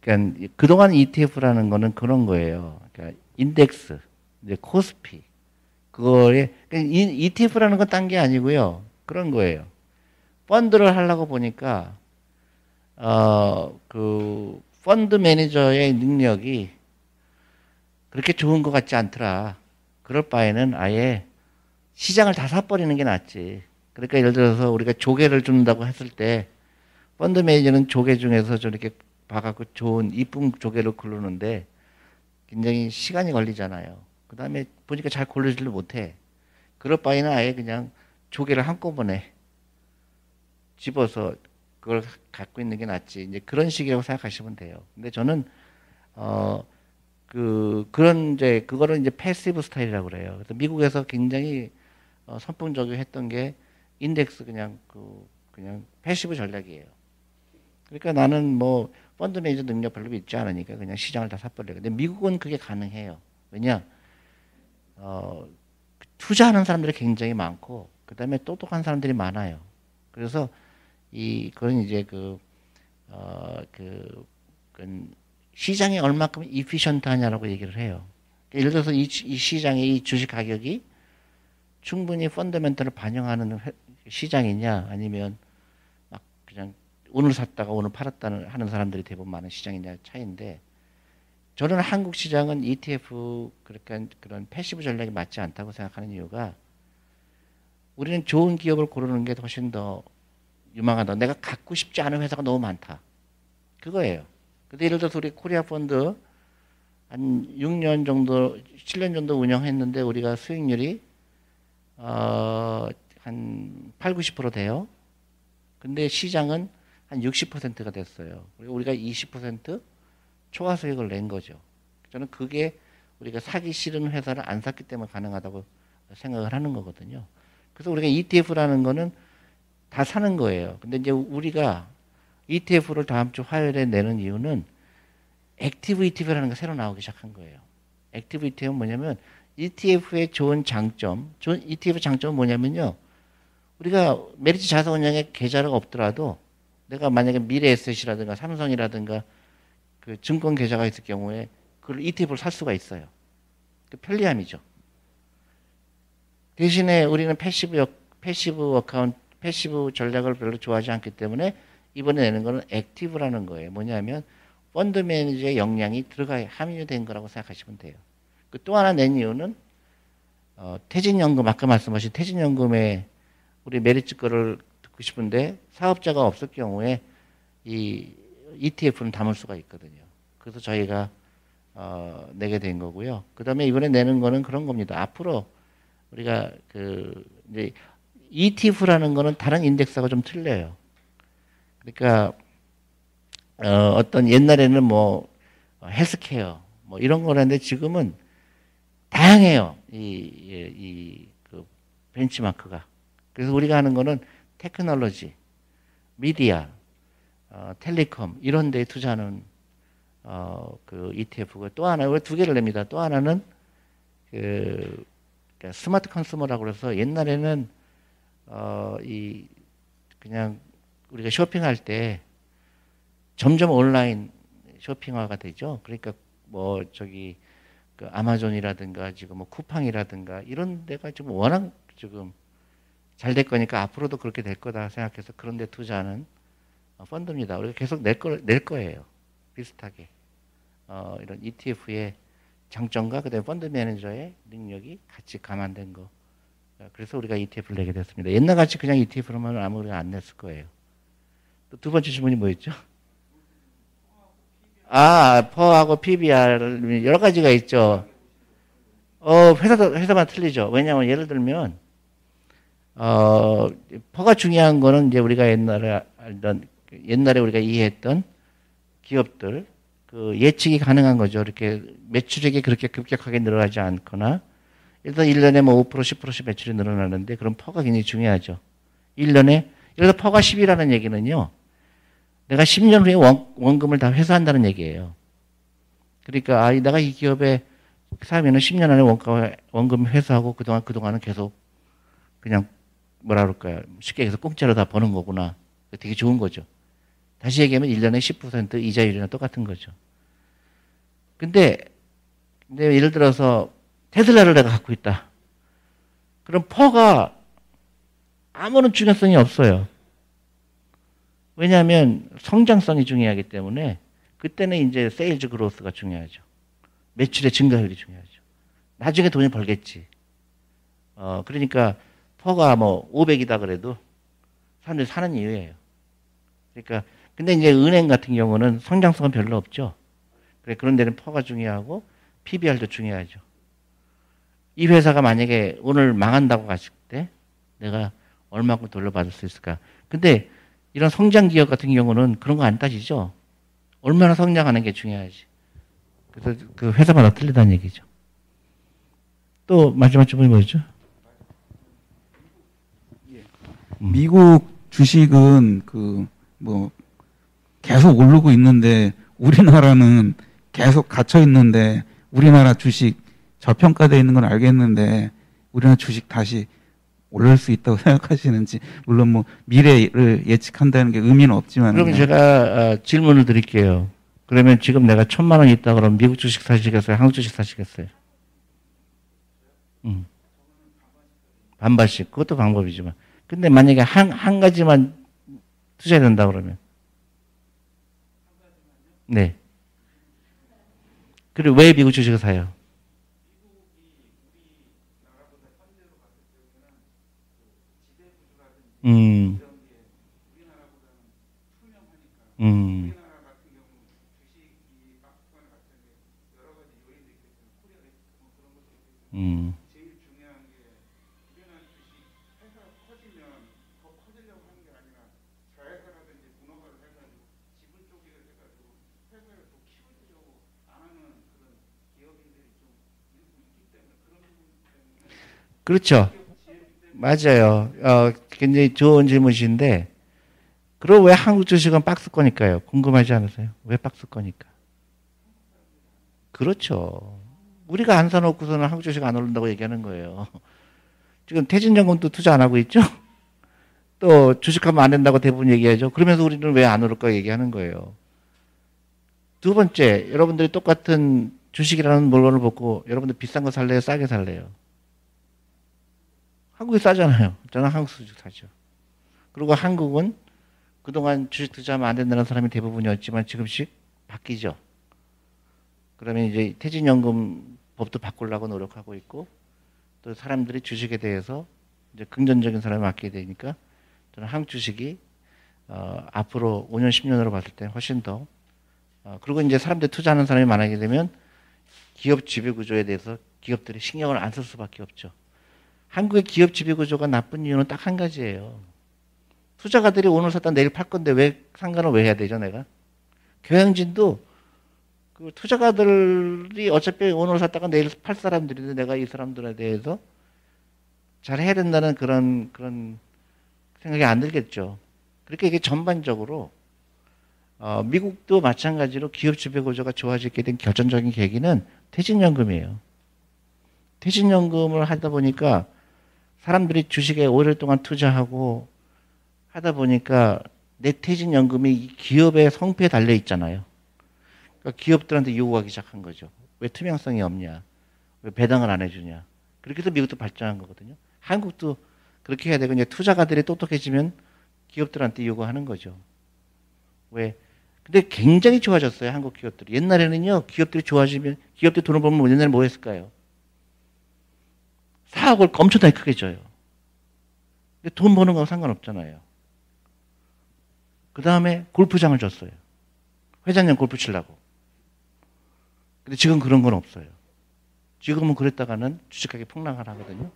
그러니까 그동안 ETF라는 거는 그런 거예요. 그러니까 인덱스, 이제 코스피 그거에 그러니까 ETF라는 건 딴 게 아니고요. 그런 거예요. 펀드를 하려고 보니까 그 펀드 매니저의 능력이 그렇게 좋은 것 같지 않더라. 그럴 바에는 아예 시장을 다 사버리는 게 낫지. 그러니까 예를 들어서 우리가 조개를 준다고 했을 때 펀드 매니저는 조개 중에서 저렇게 봐갖고 좋은 이쁜 조개로 고르는데 굉장히 시간이 걸리잖아요. 그 다음에 보니까 잘 고르지를 못해. 그럴 바에는 아예 그냥 조개를 한꺼번에 집어서 그걸 갖고 있는 게 낫지. 이제 그런 식이라고 생각하시면 돼요. 근데 저는 그거를 이제 패시브 스타일이라고 그래요. 그래서 미국에서 굉장히 선풍적으로 했던 게 인덱스 그냥 그냥 패시브 전략이에요. 그러니까 나는 뭐 펀드 매니저 능력 별로 있지 않으니까 그냥 시장을 다 사버려요. 근데 미국은 그게 가능해요. 왜냐? 투자하는 사람들이 굉장히 많고 그다음에 똑똑한 사람들이 많아요. 그래서 이건 이제 시장이 얼마큼 이피션트하냐라고 얘기를 해요. 예를 들어서 이 시장의 이 주식 가격이 충분히 펀더멘털을 반영하는 시장이냐 아니면 막 그냥 오늘 샀다가 오늘 팔았다는 하는 사람들이 대부분 많은 시장이냐 차이인데, 저는 한국 시장은 ETF 그런 패시브 전략이 맞지 않다고 생각하는 이유가, 우리는 좋은 기업을 고르는 게 훨씬 더 유망하다. 내가 갖고 싶지 않은 회사가 너무 많다. 그거예요. 근데 예를 들어서 우리 코리아 펀드 한 6년 정도, 7년 정도 운영했는데 우리가 수익률이 한 80-90% 돼요. 근데 시장은 한 60%가 됐어요. 그리고 우리가 20% 초과 수익을 낸 거죠. 저는 그게 우리가 사기 싫은 회사를 안 샀기 때문에 가능하다고 생각을 하는 거거든요. 그래서 우리가 ETF라는 거는 다 사는 거예요. 근데 이제 우리가 ETF를 다음 주 화요일에 내는 이유는 액티브 ETF라는 게 새로 나오기 시작한 거예요. 액티브 ETF는 뭐냐면, ETF의 좋은 장점, 좋은 ETF 장점은 뭐냐면요, 우리가 메리츠 자산운용에 계좌가 없더라도 내가 만약에 미래에셋이라든가 삼성이라든가 그 증권 계좌가 있을 경우에 그걸 ETF를 살 수가 있어요. 그 편리함이죠. 대신에 우리는 패시브 전략을 별로 좋아하지 않기 때문에 이번에 내는 거는 액티브라는 거예요. 뭐냐면 펀드 매니저의 역량이 들어가 함유된 거라고 생각하시면 돼요. 그 또 하나 낸 이유는 퇴직연금, 아까 말씀하신 퇴직연금에 우리 메리츠 거를 듣고 싶은데 사업자가 없을 경우에 이 ETF는 담을 수가 있거든요. 그래서 저희가 내게 된 거고요. 그 다음에 이번에 내는 거는 그런 겁니다. 앞으로 우리가 이제 ETF라는 거는 다른 인덱스하고 좀 틀려요. 그러니까 어떤 옛날에는 뭐 헬스케어 뭐 이런 거라는데 지금은 다양해요. 그 벤치마크가. 그래서 우리가 하는 거는 테크놀로지, 미디어, 텔레콤 이런 데에 투자하는 그 ETF고, 또 하나 우리 두 개를 냅니다. 또 하나는 그러니까 스마트 컨슈머라고 해서 옛날에는 그냥 우리가 쇼핑할 때 점점 온라인 쇼핑화가 되죠. 그러니까 뭐 그 아마존이라든가 지금 뭐 쿠팡이라든가 이런 데가 지금 워낙 지금 잘 될 거니까 앞으로도 그렇게 될 거다 생각해서 그런 데 투자하는 펀드입니다. 우리가 계속 낼 거예요. 비슷하게. 이런 ETF의 장점과 그다음에 펀드 매니저의 능력이 같이 감안된 거. 그래서 우리가 ETF를 내게 됐습니다. 옛날같이 그냥 ETF로만 아무리 안 냈을 거예요. 또 두 번째 질문이 뭐였죠? 퍼하고 PBR 여러 가지가 있죠. 회사마다 틀리죠. 왜냐하면 예를 들면 퍼가 중요한 거는 이제 우리가 옛날에 알던, 옛날에 우리가 이해했던 기업들 예측이 가능한 거죠. 이렇게 매출액이 그렇게 급격하게 늘어나지 않거나, 일단 1년에 뭐 5%, 10%씩 매출이 늘어나는데 그럼 퍼가 굉장히 중요하죠. 1년에 예를 들어 퍼가 10이라는 얘기는요, 내가 10년 후에 원금을 다 회수한다는 얘기예요. 그러니까 내가 이 기업에 사면은 10년 안에 원금 회수하고 그동안은 계속 그냥 뭐라 그럴까요? 쉽게 얘기해서 공짜로 다 버는 거구나. 되게 좋은 거죠. 다시 얘기하면 1년에 10% 이자율이랑 똑같은 거죠. 근데 예를 들어서 테슬라를 내가 갖고 있다. 그럼 퍼가 아무런 중요성이 없어요. 왜냐하면 성장성이 중요하기 때문에 그때는 이제 세일즈 그로스가 중요하죠. 매출의 증가율이 중요하죠. 나중에 돈을 벌겠지. 그러니까 퍼가 뭐 500이다 그래도 사람들이 사는 이유예요. 그러니까 근데 이제 은행 같은 경우는 성장성은 별로 없죠. 그런 데는 퍼가 중요하고 PBR도 중요하죠. 이 회사가 만약에 오늘 망한다고 갔을 때 내가 얼마큼 돌려받을 수 있을까? 근데 이런 성장 기업 같은 경우는 그런 거 안 따지죠. 얼마나 성장하는 게 중요하지. 그래서 그 회사마다 틀리다는 얘기죠. 또 마지막 질문이 뭐였죠? 미국 주식은 그 뭐 계속 오르고 있는데 우리나라는 계속 갇혀 있는데 우리나라 주식 저평가되어 있는 건 알겠는데 우리나라 주식 다시 올릴 수 있다고 생각하시는지, 물론 뭐 미래를 예측한다는 게 의미는 없지만. 그럼 제가 질문을 드릴게요. 그러면 지금 내가 1000만 원이 있다 그러면 미국 주식 사시겠어요? 한국 주식 사시겠어요? 반반씩. 그것도 방법이지만. 근데 만약에 한 가지만 투자해야 된다 그러면. 네. 그리고 왜 미국 주식을 사요? 제일 중요한 게 우리나라 주식 회사가 커지면 더 커지려고 하는 게 아니라 자회사라든지 분업을 해가지고 지분 쪼개를 해가지고 회사를 더 키우려고 안 하는 그런 기업인들이 좀 일부 있기 때문에 그런 부분 때문에. 그렇죠. 맞아요. 굉장히 좋은 질문이신데, 그럼 왜 한국 주식은 박스권일까요? 궁금하지 않으세요? 왜 박스권일까? 그렇죠. 우리가 안 사놓고서는 한국 주식 안 오른다고 얘기하는 거예요. 지금 퇴진연금도 투자 안 하고 있죠? 또 주식하면 안 된다고 대부분 얘기하죠. 그러면서 우리는 왜 안 오를까 얘기하는 거예요. 두 번째, 여러분들이 똑같은 주식이라는 물건을 보고 여러분들 비싼 거 살래요? 싸게 살래요? 한국이 싸잖아요. 저는 한국 주식 사죠. 그리고 한국은 그동안 주식 투자하면 안 된다는 사람이 대부분이었지만 지금씩 바뀌죠. 그러면 이제 퇴직연금 법도 바꾸려고 노력하고 있고, 또 사람들이 주식에 대해서 이제 긍정적인 사람을 맡게 되니까 저는 한국 주식이 앞으로 5년, 10년으로 봤을 때 훨씬 더 그리고 이제 사람들이 투자하는 사람이 많아지게 되면 기업 지배구조에 대해서 기업들이 신경을 안 쓸 수밖에 없죠. 한국의 기업 지배구조가 나쁜 이유는 딱 한 가지예요. 투자가들이 오늘 샀다 내일 팔 건데 왜 상관을 왜 해야 되죠, 내가? 경영진도 그 투자가들이 어차피 오늘 샀다가 내일 팔 사람들인데 내가 이 사람들에 대해서 잘 해야 된다는 그런 생각이 안 들겠죠. 그렇게 이게 전반적으로 미국도 마찬가지로 기업 지배구조가 좋아지게 된 결정적인 계기는 퇴직연금이에요. 퇴직연금을 하다 보니까 사람들이 주식에 오랫동안 투자하고 하다 보니까 내 퇴직연금이 이 기업의 성패에 달려 있잖아요. 그러니까 기업들한테 요구하기 시작한 거죠. 왜 투명성이 없냐? 왜 배당을 안 해주냐? 그렇게 해서 미국도 발전한 거거든요. 한국도 그렇게 해야 되고, 이제 투자가들이 똑똑해지면 기업들한테 요구하는 거죠. 왜? 근데 굉장히 좋아졌어요, 한국 기업들이. 옛날에는요, 기업들이 좋아지면, 기업들이 돈을 벌면 옛날에 뭐 했을까요? 사업을 엄청나게 크게 줘요. 근데 돈 버는 거하고 상관없잖아요. 그 다음에 골프장을 줬어요. 회장님 골프 치려고. 근데 지금 그런 건 없어요. 지금은 그랬다가는 주식하게 폭락을 하거든요.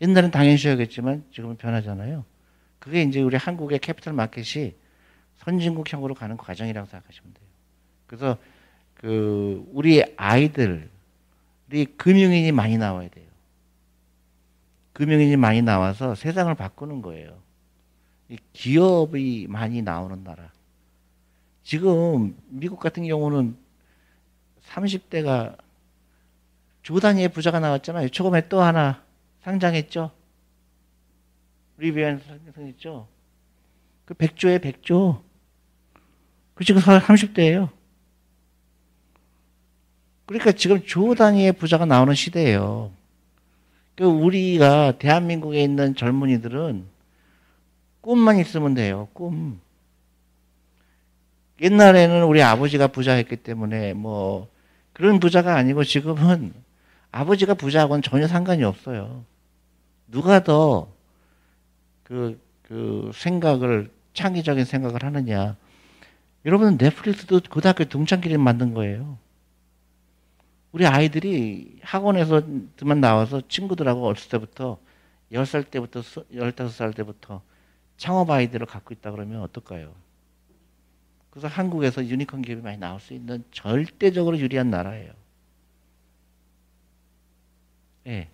옛날엔 당연히 쉬어야겠지만 지금은 변하잖아요. 그게 이제 우리 한국의 캐피털 마켓이 선진국형으로 가는 과정이라고 생각하시면 돼요. 그래서 그 우리 아이들이 금융인이 많이 나와야 돼요. 금융인이 많이 나와서 세상을 바꾸는 거예요. 이 기업이 많이 나오는 나라. 지금 미국 같은 경우는 30대가 조 단위의 부자가 나왔잖아요. 조금에 또 하나 상장했죠. 리비안 상장했죠. 그 100조에 100조. 그 지금 30대예요. 그러니까 지금 조 단위의 부자가 나오는 시대예요. 우리가 대한민국에 있는 젊은이들은 꿈만 있으면 돼요. 꿈. 옛날에는 우리 아버지가 부자였기 때문에 뭐 그런 부자가 아니고 지금은 아버지가 부자하고는 전혀 상관이 없어요. 누가 더 그 생각을 창의적인 생각을 하느냐. 여러분은 넷플릭스도 고등학교 동창끼리 만든 거예요. 우리 아이들이 학원에서만 나와서 친구들하고 어렸을 때부터 10살 때부터 15살 때부터 창업 아이디어를 갖고 있다 그러면 어떨까요? 그래서 한국에서 유니콘 기업이 많이 나올 수 있는 절대적으로 유리한 나라예요. 예. 네.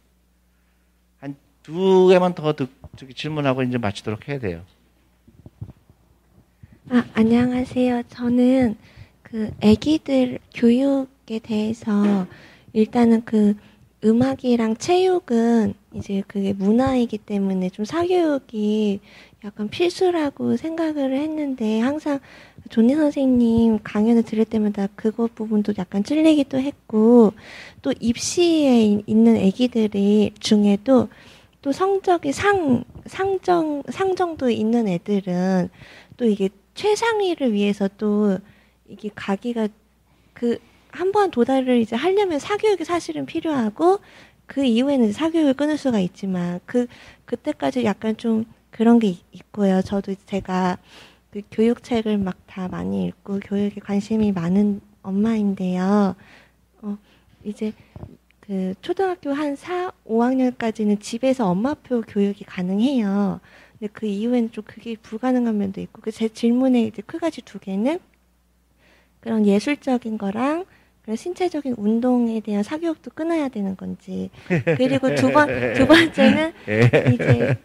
한 두 개만 더 질문하고 이제 마치도록 해야 돼요. 안녕하세요. 저는 그 아기들 교육에 대해서 일단은 그 음악이랑 체육은 이제 그게 문화이기 때문에 좀 사교육이 약간 필수라고 생각을 했는데 항상 존리 선생님 강연을 들을 때마다 그것 부분도 약간 찔리기도 했고 또 입시에 있는 아기들이 중에도 또 성적이 상정도 있는 애들은 또 이게 최상위를 위해서 또 이게 가기가 그 한 번 도달을 이제 하려면 사교육이 사실은 필요하고 그 이후에는 사교육을 끊을 수가 있지만 그때까지 약간 좀 그런 게 있고요. 저도 제가 그 교육책을 막 다 많이 읽고 교육에 관심이 많은 엄마인데요. 이제 그 초등학교 한 4, 5학년까지는 집에서 엄마표 교육이 가능해요. 근데 그 이후에는 좀 그게 불가능한 면도 있고 그 제 질문의 이제 크가지 두 개는 그런 예술적인 거랑 그런 신체적인 운동에 대한 사교육도 끊어야 되는 건지 그리고 두 번째는 이제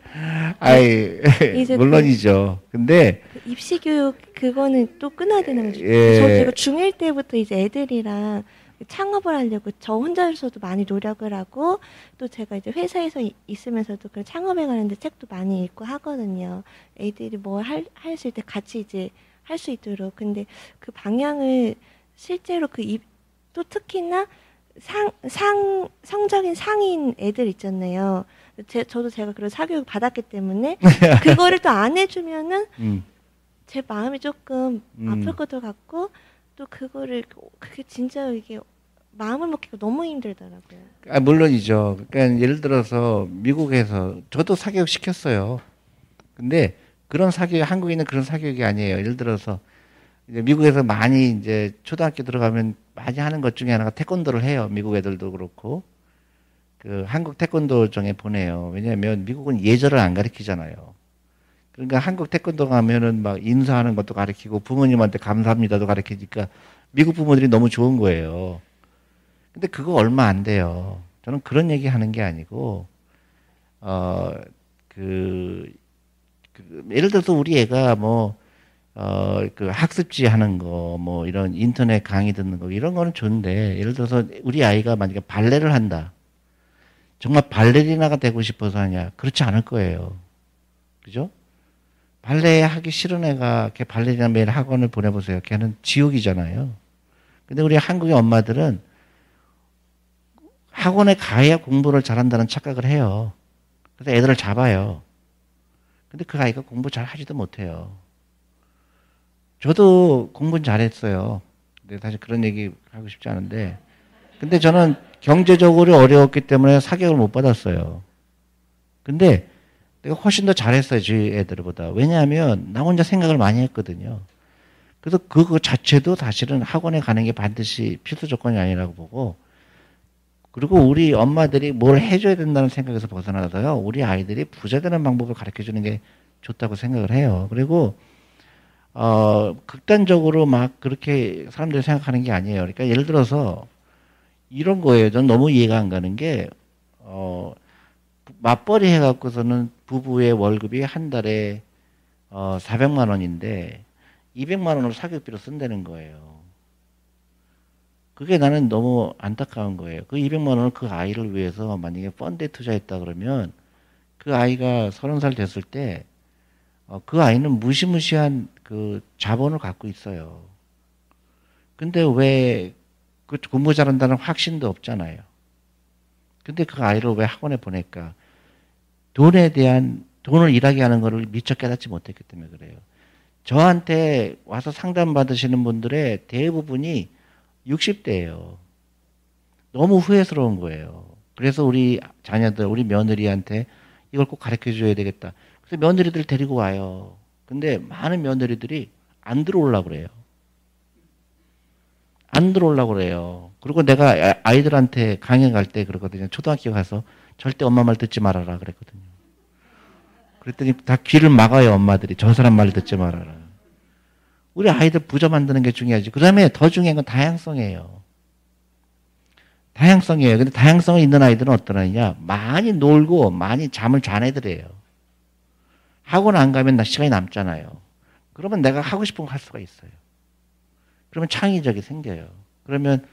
이제 물론이죠. 근데 그 입시 교육 그거는 또 끊어야 되는 거죠. 제가 중1 때부터 이제 애들이랑 창업을 하려고 저 혼자서도 많이 노력을 하고 또 제가 이제 회사에서 있으면서도 그 창업에 관련된 책도 많이 읽고 하거든요. 애들이 뭘 할 수 있을 때 같이 이제 할 수 있도록. 근데 그 방향을 실제로 또 특히나 성적인 상인 애들 있잖아요. 저도 제가 그런 사교육 받았기 때문에 그거를 또 안 해주면은 제 마음이 조금 아플 것도 같고 또 그게 진짜 이게 마음을 먹기가 너무 힘들더라고요. 아, 물론이죠. 그러니까 예를 들어서 미국에서 저도 사교육 시켰어요. 근데 그런 사교육, 한국인은 그런 사교육이 아니에요. 예를 들어서 이제 미국에서 많이 이제 초등학교 들어가면 많이 하는 것 중에 하나가 태권도를 해요. 미국 애들도 그렇고 그 한국 태권도장에 보내요. 왜냐하면 미국은 예절을 안 가르치잖아요. 그러니까 한국 태권도 가면은 막 인사하는 것도 가르치고 부모님한테 감사합니다도 가르치니까 미국 부모들이 너무 좋은 거예요. 근데 그거 얼마 안 돼요. 저는 그런 얘기 하는 게 아니고 예를 들어서 우리 애가 그 학습지 하는 거, 이런 인터넷 강의 듣는 거, 이런 거는 좋은데, 예를 들어서 우리 아이가 만약에 발레를 한다. 정말 발레리나가 되고 싶어서 하냐? 그렇지 않을 거예요. 그죠? 발레 하기 싫은 애가 걔 발레리나 매일 학원을 보내보세요. 걔는 지옥이잖아요. 근데 우리 한국의 엄마들은 학원에 가야 공부를 잘한다는 착각을 해요. 그래서 애들을 잡아요. 근데 그 아이가 공부 잘 하지도 못해요. 저도 공부는 잘했어요. 근데 사실 그런 얘기 하고 싶지 않은데. 근데 저는 경제적으로 어려웠기 때문에 사교육을 못 받았어요. 근데 내가 훨씬 더 잘했어요. 저희 애들보다. 왜냐하면 나 혼자 생각을 많이 했거든요. 그래서 그거 자체도 사실은 학원에 가는 게 반드시 필수 조건이 아니라고 보고 그리고 우리 엄마들이 뭘 해줘야 된다는 생각에서 벗어나서요. 우리 아이들이 부자 되는 방법을 가르쳐주는 게 좋다고 생각을 해요. 그리고 극단적으로 막 그렇게 사람들이 생각하는 게 아니에요. 그러니까 예를 들어서 이런 거예요. 저는 너무 이해가 안 가는 게 맞벌이 해갖고서는 부부의 월급이 한 달에 400만 원인데 200만 원을 사교육비로 쓴다는 거예요. 그게 나는 너무 안타까운 거예요. 그 200만 원을 그 아이를 위해서 만약에 펀드에 투자했다 그러면 그 아이가 30살 됐을 때 그 아이는 무시무시한 그 자본을 갖고 있어요. 근데 왜 그 공부 잘한다는 확신도 없잖아요. 근데 그 아이를 왜 학원에 보낼까? 돈을 일하게 하는 거를 미처 깨닫지 못했기 때문에 그래요. 저한테 와서 상담받으시는 분들의 대부분이 60대예요. 너무 후회스러운 거예요. 그래서 우리 자녀들, 우리 며느리한테 이걸 꼭 가르쳐줘야 되겠다. 그래서 며느리들 데리고 와요. 근데 많은 며느리들이 안 들어오려고 그래요. 안 들어오려고 그래요. 그리고 내가 아이들한테 강연 갈 때 그러거든요. 초등학교 가서 절대 엄마 말 듣지 말아라 그랬거든요. 그랬더니 다 귀를 막아요. 엄마들이. 저 사람 말 듣지 말아라. 우리 아이들 부자 만드는 게 중요하지. 그 다음에 더 중요한 건 다양성이에요. 다양성이에요. 근데 다양성이 있는 아이들은 어떤 아이냐. 많이 놀고 많이 잠을 잔 애들이에요. 학원 안 가면 시간이 남잖아요. 그러면 내가 하고 싶은 거 할 수가 있어요. 그러면 창의적이 생겨요. 그러면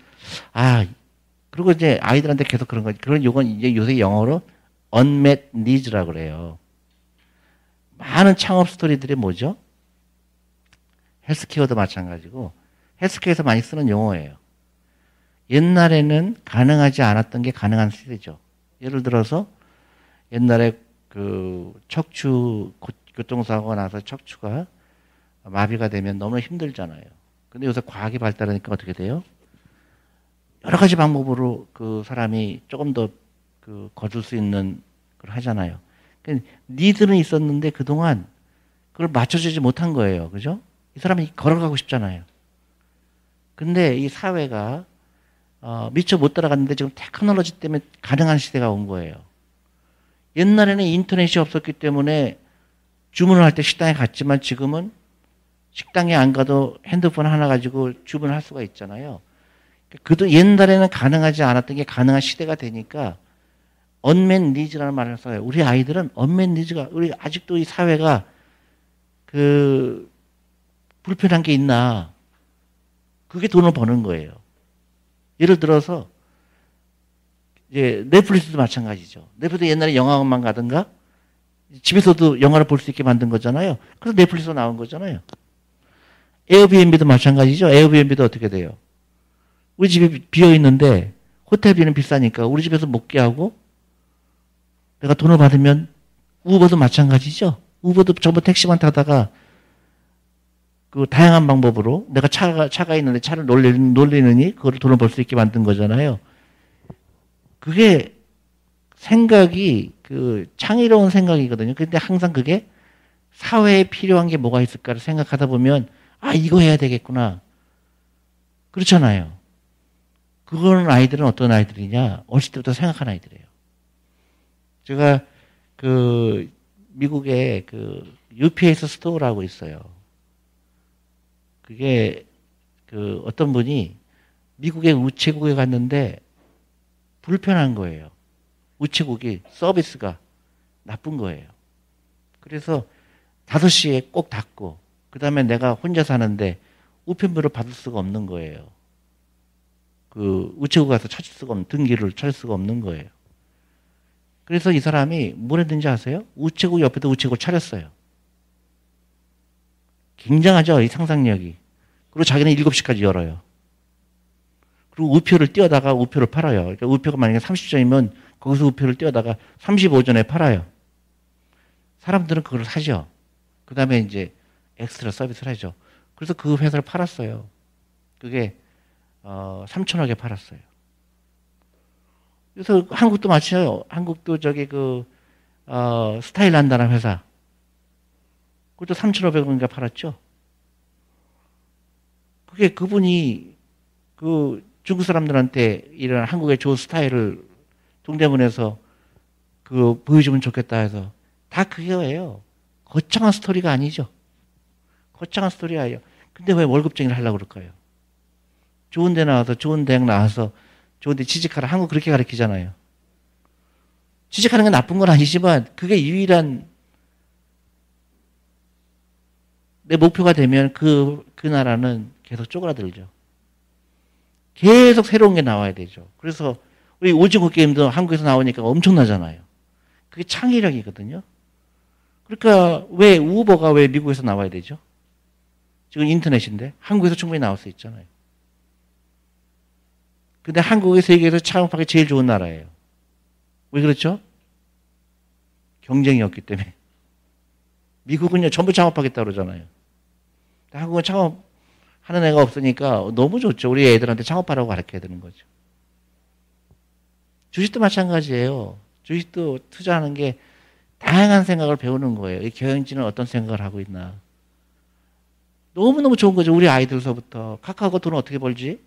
그리고 이제 아이들한테 계속 그런 거지. 그런 요건 이제 요새 영어로 unmet needs라고 그래요. 많은 창업 스토리들이 뭐죠? 헬스케어도 마찬가지고 헬스케어에서 많이 쓰는 용어예요. 옛날에는 가능하지 않았던 게 가능한 시대죠. 예를 들어서 옛날에 그 척추 교통사고가 나서 척추가 마비가 되면 너무 힘들잖아요. 근데 요새 과학이 발달하니까 어떻게 돼요? 여러 가지 방법으로 그 사람이 조금 더 그 거둘 수 있는 걸 하잖아요. 그러니까 니들은 있었는데 그동안 그걸 맞춰주지 못한 거예요. 그죠? 이 사람이 걸어가고 싶잖아요. 근데 이 사회가 미처 못 따라갔는데 지금 테크놀로지 때문에 가능한 시대가 온 거예요. 옛날에는 인터넷이 없었기 때문에 주문을 할 때 식당에 갔지만 지금은 식당에 안 가도 핸드폰 하나 가지고 주문을 할 수가 있잖아요. 그도 옛날에는 가능하지 않았던 게 가능한 시대가 되니까 unmet needs라는 말을 써요. 우리 아이들은 unmet needs가 우리 아직도 이 사회가 그 불편한 게 있나 그게 돈을 버는 거예요. 예를 들어서 이제 넷플릭스도 마찬가지죠. 넷플릭스 옛날에 영화관만 가든가 집에서도 영화를 볼 수 있게 만든 거잖아요. 그래서 넷플릭스가 나온 거잖아요. 에어비앤비도 마찬가지죠. 에어비앤비도 어떻게 돼요? 우리 집이 비어있는데 호텔비는 비싸니까 우리 집에서 먹게 하고 내가 돈을 받으면 우버도 마찬가지죠. 우버도 전부 택시만 타다가 그 다양한 방법으로 내가 차가 있는데 차를 놀리느니 그걸 돈을 벌 수 있게 만든 거잖아요. 그게 생각이 그 창의로운 생각이거든요. 근데 항상 그게 사회에 필요한 게 뭐가 있을까를 생각하다 보면 이거 해야 되겠구나. 그렇잖아요. 그거는 아이들은 어떤 아이들이냐? 어렸을 때부터 생각한 아이들이에요. 제가 그 미국에 그 UPS 스토어라고 있어요. 그게 그 어떤 분이 미국의 우체국에 갔는데 불편한 거예요. 우체국이 서비스가 나쁜 거예요. 그래서 5시에 꼭 닫고 그다음에 내가 혼자 사는데 우편물을 받을 수가 없는 거예요. 그 우체국 가서 찾을 수가 없는 등기를 찾을 수가 없는 거예요. 그래서 이 사람이 뭘 했는지 아세요? 우체국 옆에도 우체국을 차렸어요. 굉장하죠, 이 상상력이. 그리고 자기는 7시까지 열어요. 그리고 우표를 띄어다가 우표를 팔아요. 그러니까 우표가 만약에 30점이면 거기서 우표를 띄어다가 35전에 팔아요. 사람들은 그걸 사죠. 그 다음에 이제 엑스트라 서비스를 하죠. 그래서 그 회사를 팔았어요. 그게 3천억에 팔았어요. 그래서 한국도 마찬가지예요. 한국도 저기 그 스타일란다라는 회사. 그것도 3,500원인가 팔았죠. 그게 그분이 그 중국 사람들한테 이런 한국의 좋은 스타일을 동대문에서 그 보여주면 좋겠다 해서 다 그거예요. 거창한 스토리가 아니죠. 거창한 스토리가 아니에요. 근데 왜 월급쟁이를 하려고 그럴까요? 좋은 데 나와서 좋은 대학 나와서 좋은 데 취직하라. 한국 그렇게 가르치잖아요. 취직하는 건 나쁜 건 아니지만 그게 유일한 내 목표가 되면 그 나라는 계속 쪼그라들죠. 계속 새로운 게 나와야 되죠. 그래서 우리 오징어 게임도 한국에서 나오니까 엄청나잖아요. 그게 창의력이거든요. 그러니까 왜 우버가 왜 미국에서 나와야 되죠? 지금 인터넷인데 한국에서 충분히 나올 수 있잖아요. 근데 한국이 세계에서 창업하기 제일 좋은 나라예요. 왜 그렇죠? 경쟁이 없기 때문에. 미국은요 전부 창업하겠다 그러잖아요. 한국은 창업하는 애가 없으니까 너무 좋죠. 우리 애들한테 창업하라고 가르쳐야 되는 거죠. 주식도 마찬가지예요. 주식도 투자하는 게 다양한 생각을 배우는 거예요. 이 경영진은 어떤 생각을 하고 있나. 너무너무 좋은 거죠. 우리 아이들서부터. 카카오가 돈 어떻게 벌지?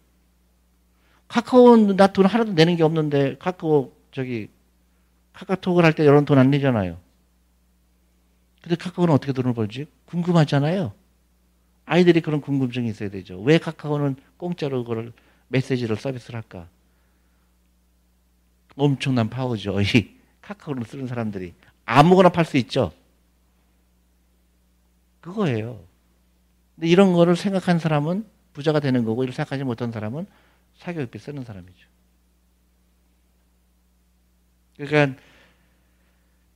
카카오는 나 돈 하나도 내는 게 없는데 카카오톡을 할 때 여러분 돈 안 내잖아요. 근데 카카오는 어떻게 돈을 벌지? 궁금하잖아요. 아이들이 그런 궁금증이 있어야 되죠. 왜 카카오는 공짜로 그걸 메시지를 서비스를 할까? 엄청난 파워죠. 이 카카오를 쓰는 사람들이. 아무거나 팔 수 있죠. 그거예요. 근데 이런 거를 생각한 사람은 부자가 되는 거고, 이걸 생각하지 못한 사람은 사교육비 쓰는 사람이죠. 그러니까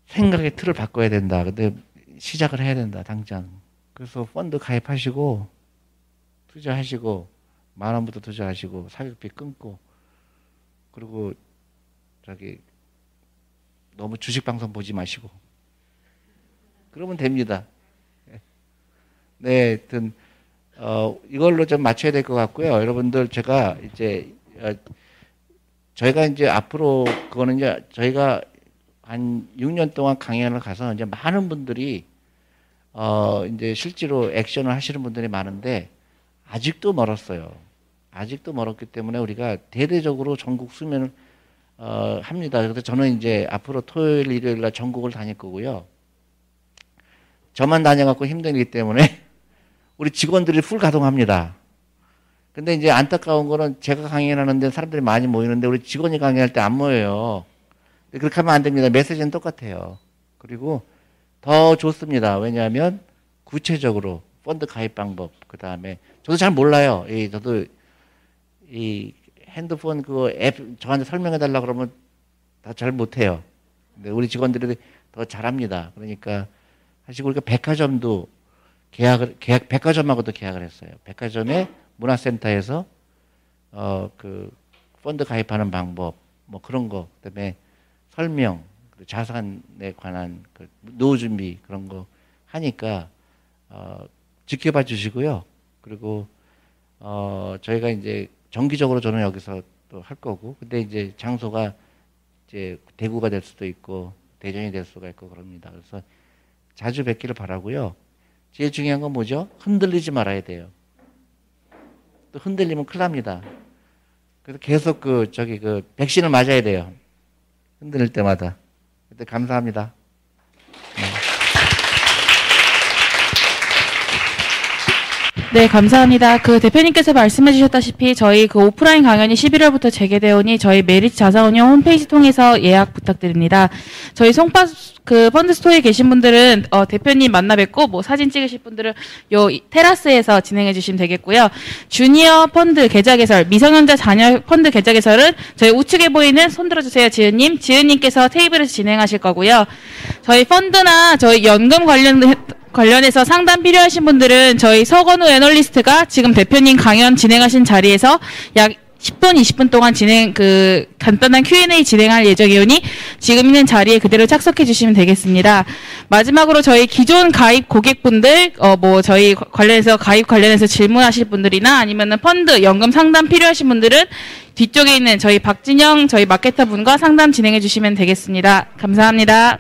생각의 틀을 바꿔야 된다. 근데 시작을 해야 된다, 당장. 그래서 펀드 가입하시고 투자하시고 10,000원부터 투자하시고 사교육비 끊고, 그리고 저기 너무 주식 방송 보지 마시고 그러면 됩니다. 네, 하여튼 이걸로 좀 맞춰야 될 것 같고요. 여러분들 제가 이제 저희가 이제 앞으로 그거는 이제 저희가 한 6년 동안 강연을 가서 이제 많은 분들이 이제 실제로 액션을 하시는 분들이 많은데 아직도 멀었어요. 아직도 멀었기 때문에 우리가 대대적으로 전국 수면을 합니다. 그래서 저는 이제 앞으로 토요일, 일요일 날 전국을 다닐 거고요. 저만 다녀갖고 힘들기 때문에 우리 직원들이 풀 가동합니다. 근데 이제 안타까운 거는 제가 강연하는데 사람들이 많이 모이는데 우리 직원이 강연할 때 안 모여요. 그렇게 하면 안 됩니다. 메시지는 똑같아요. 그리고 더 좋습니다. 왜냐하면 구체적으로 펀드 가입 방법, 그 다음에 저도 잘 몰라요. 저도 이 핸드폰 그 앱 저한테 설명해 달라 그러면 다 잘 못해요. 근데 우리 직원들이 더 잘합니다. 그러니까 사실 우리가 백화점도 백화점하고도 계약을 했어요. 백화점의 문화센터에서 그 펀드 가입하는 방법 뭐 그런 거, 그다음에 설명, 자산에 관한 그 노후 준비 그런 거 하니까 지켜봐 주시고요. 그리고 저희가 이제 정기적으로 저는 여기서 또 할 거고, 근데 이제 장소가 이제 대구가 될 수도 있고 대전이 될 수가 있고 그럽니다. 그래서 자주 뵙기를 바라고요. 제일 중요한 건 뭐죠? 흔들리지 말아야 돼요. 또 흔들리면 큰일 납니다. 그래서 계속 백신을 맞아야 돼요. 흔들릴 때마다. 그때 감사합니다. 네, 감사합니다. 그 대표님께서 말씀해 주셨다시피 저희 그 오프라인 강연이 11월부터 재개되오니 저희 메리츠 자산운용 홈페이지 통해서 예약 부탁드립니다. 저희 송파 그 펀드스토어에 계신 분들은 대표님 만나 뵙고 뭐 사진 찍으실 분들은 요 테라스에서 진행해 주시면 되겠고요. 주니어 펀드 계좌 개설, 미성년자 자녀 펀드 계좌 개설은 저희 우측에 보이는 손 들어주세요 지은님, 지은님께서 테이블에서 진행하실 거고요. 저희 펀드나 저희 연금 관련해서 상담 필요하신 분들은 저희 서건우 애널리스트가 지금 대표님 강연 진행하신 자리에서 약 10분, 20분 동안 간단한 Q&A 진행할 예정이오니 지금 있는 자리에 그대로 착석해 주시면 되겠습니다. 마지막으로 저희 기존 가입 고객분들, 저희 가입 관련해서 질문하실 분들이나 아니면은 펀드, 연금 상담 필요하신 분들은 뒤쪽에 있는 저희 박진영, 저희 마케터 분과 상담 진행해 주시면 되겠습니다. 감사합니다.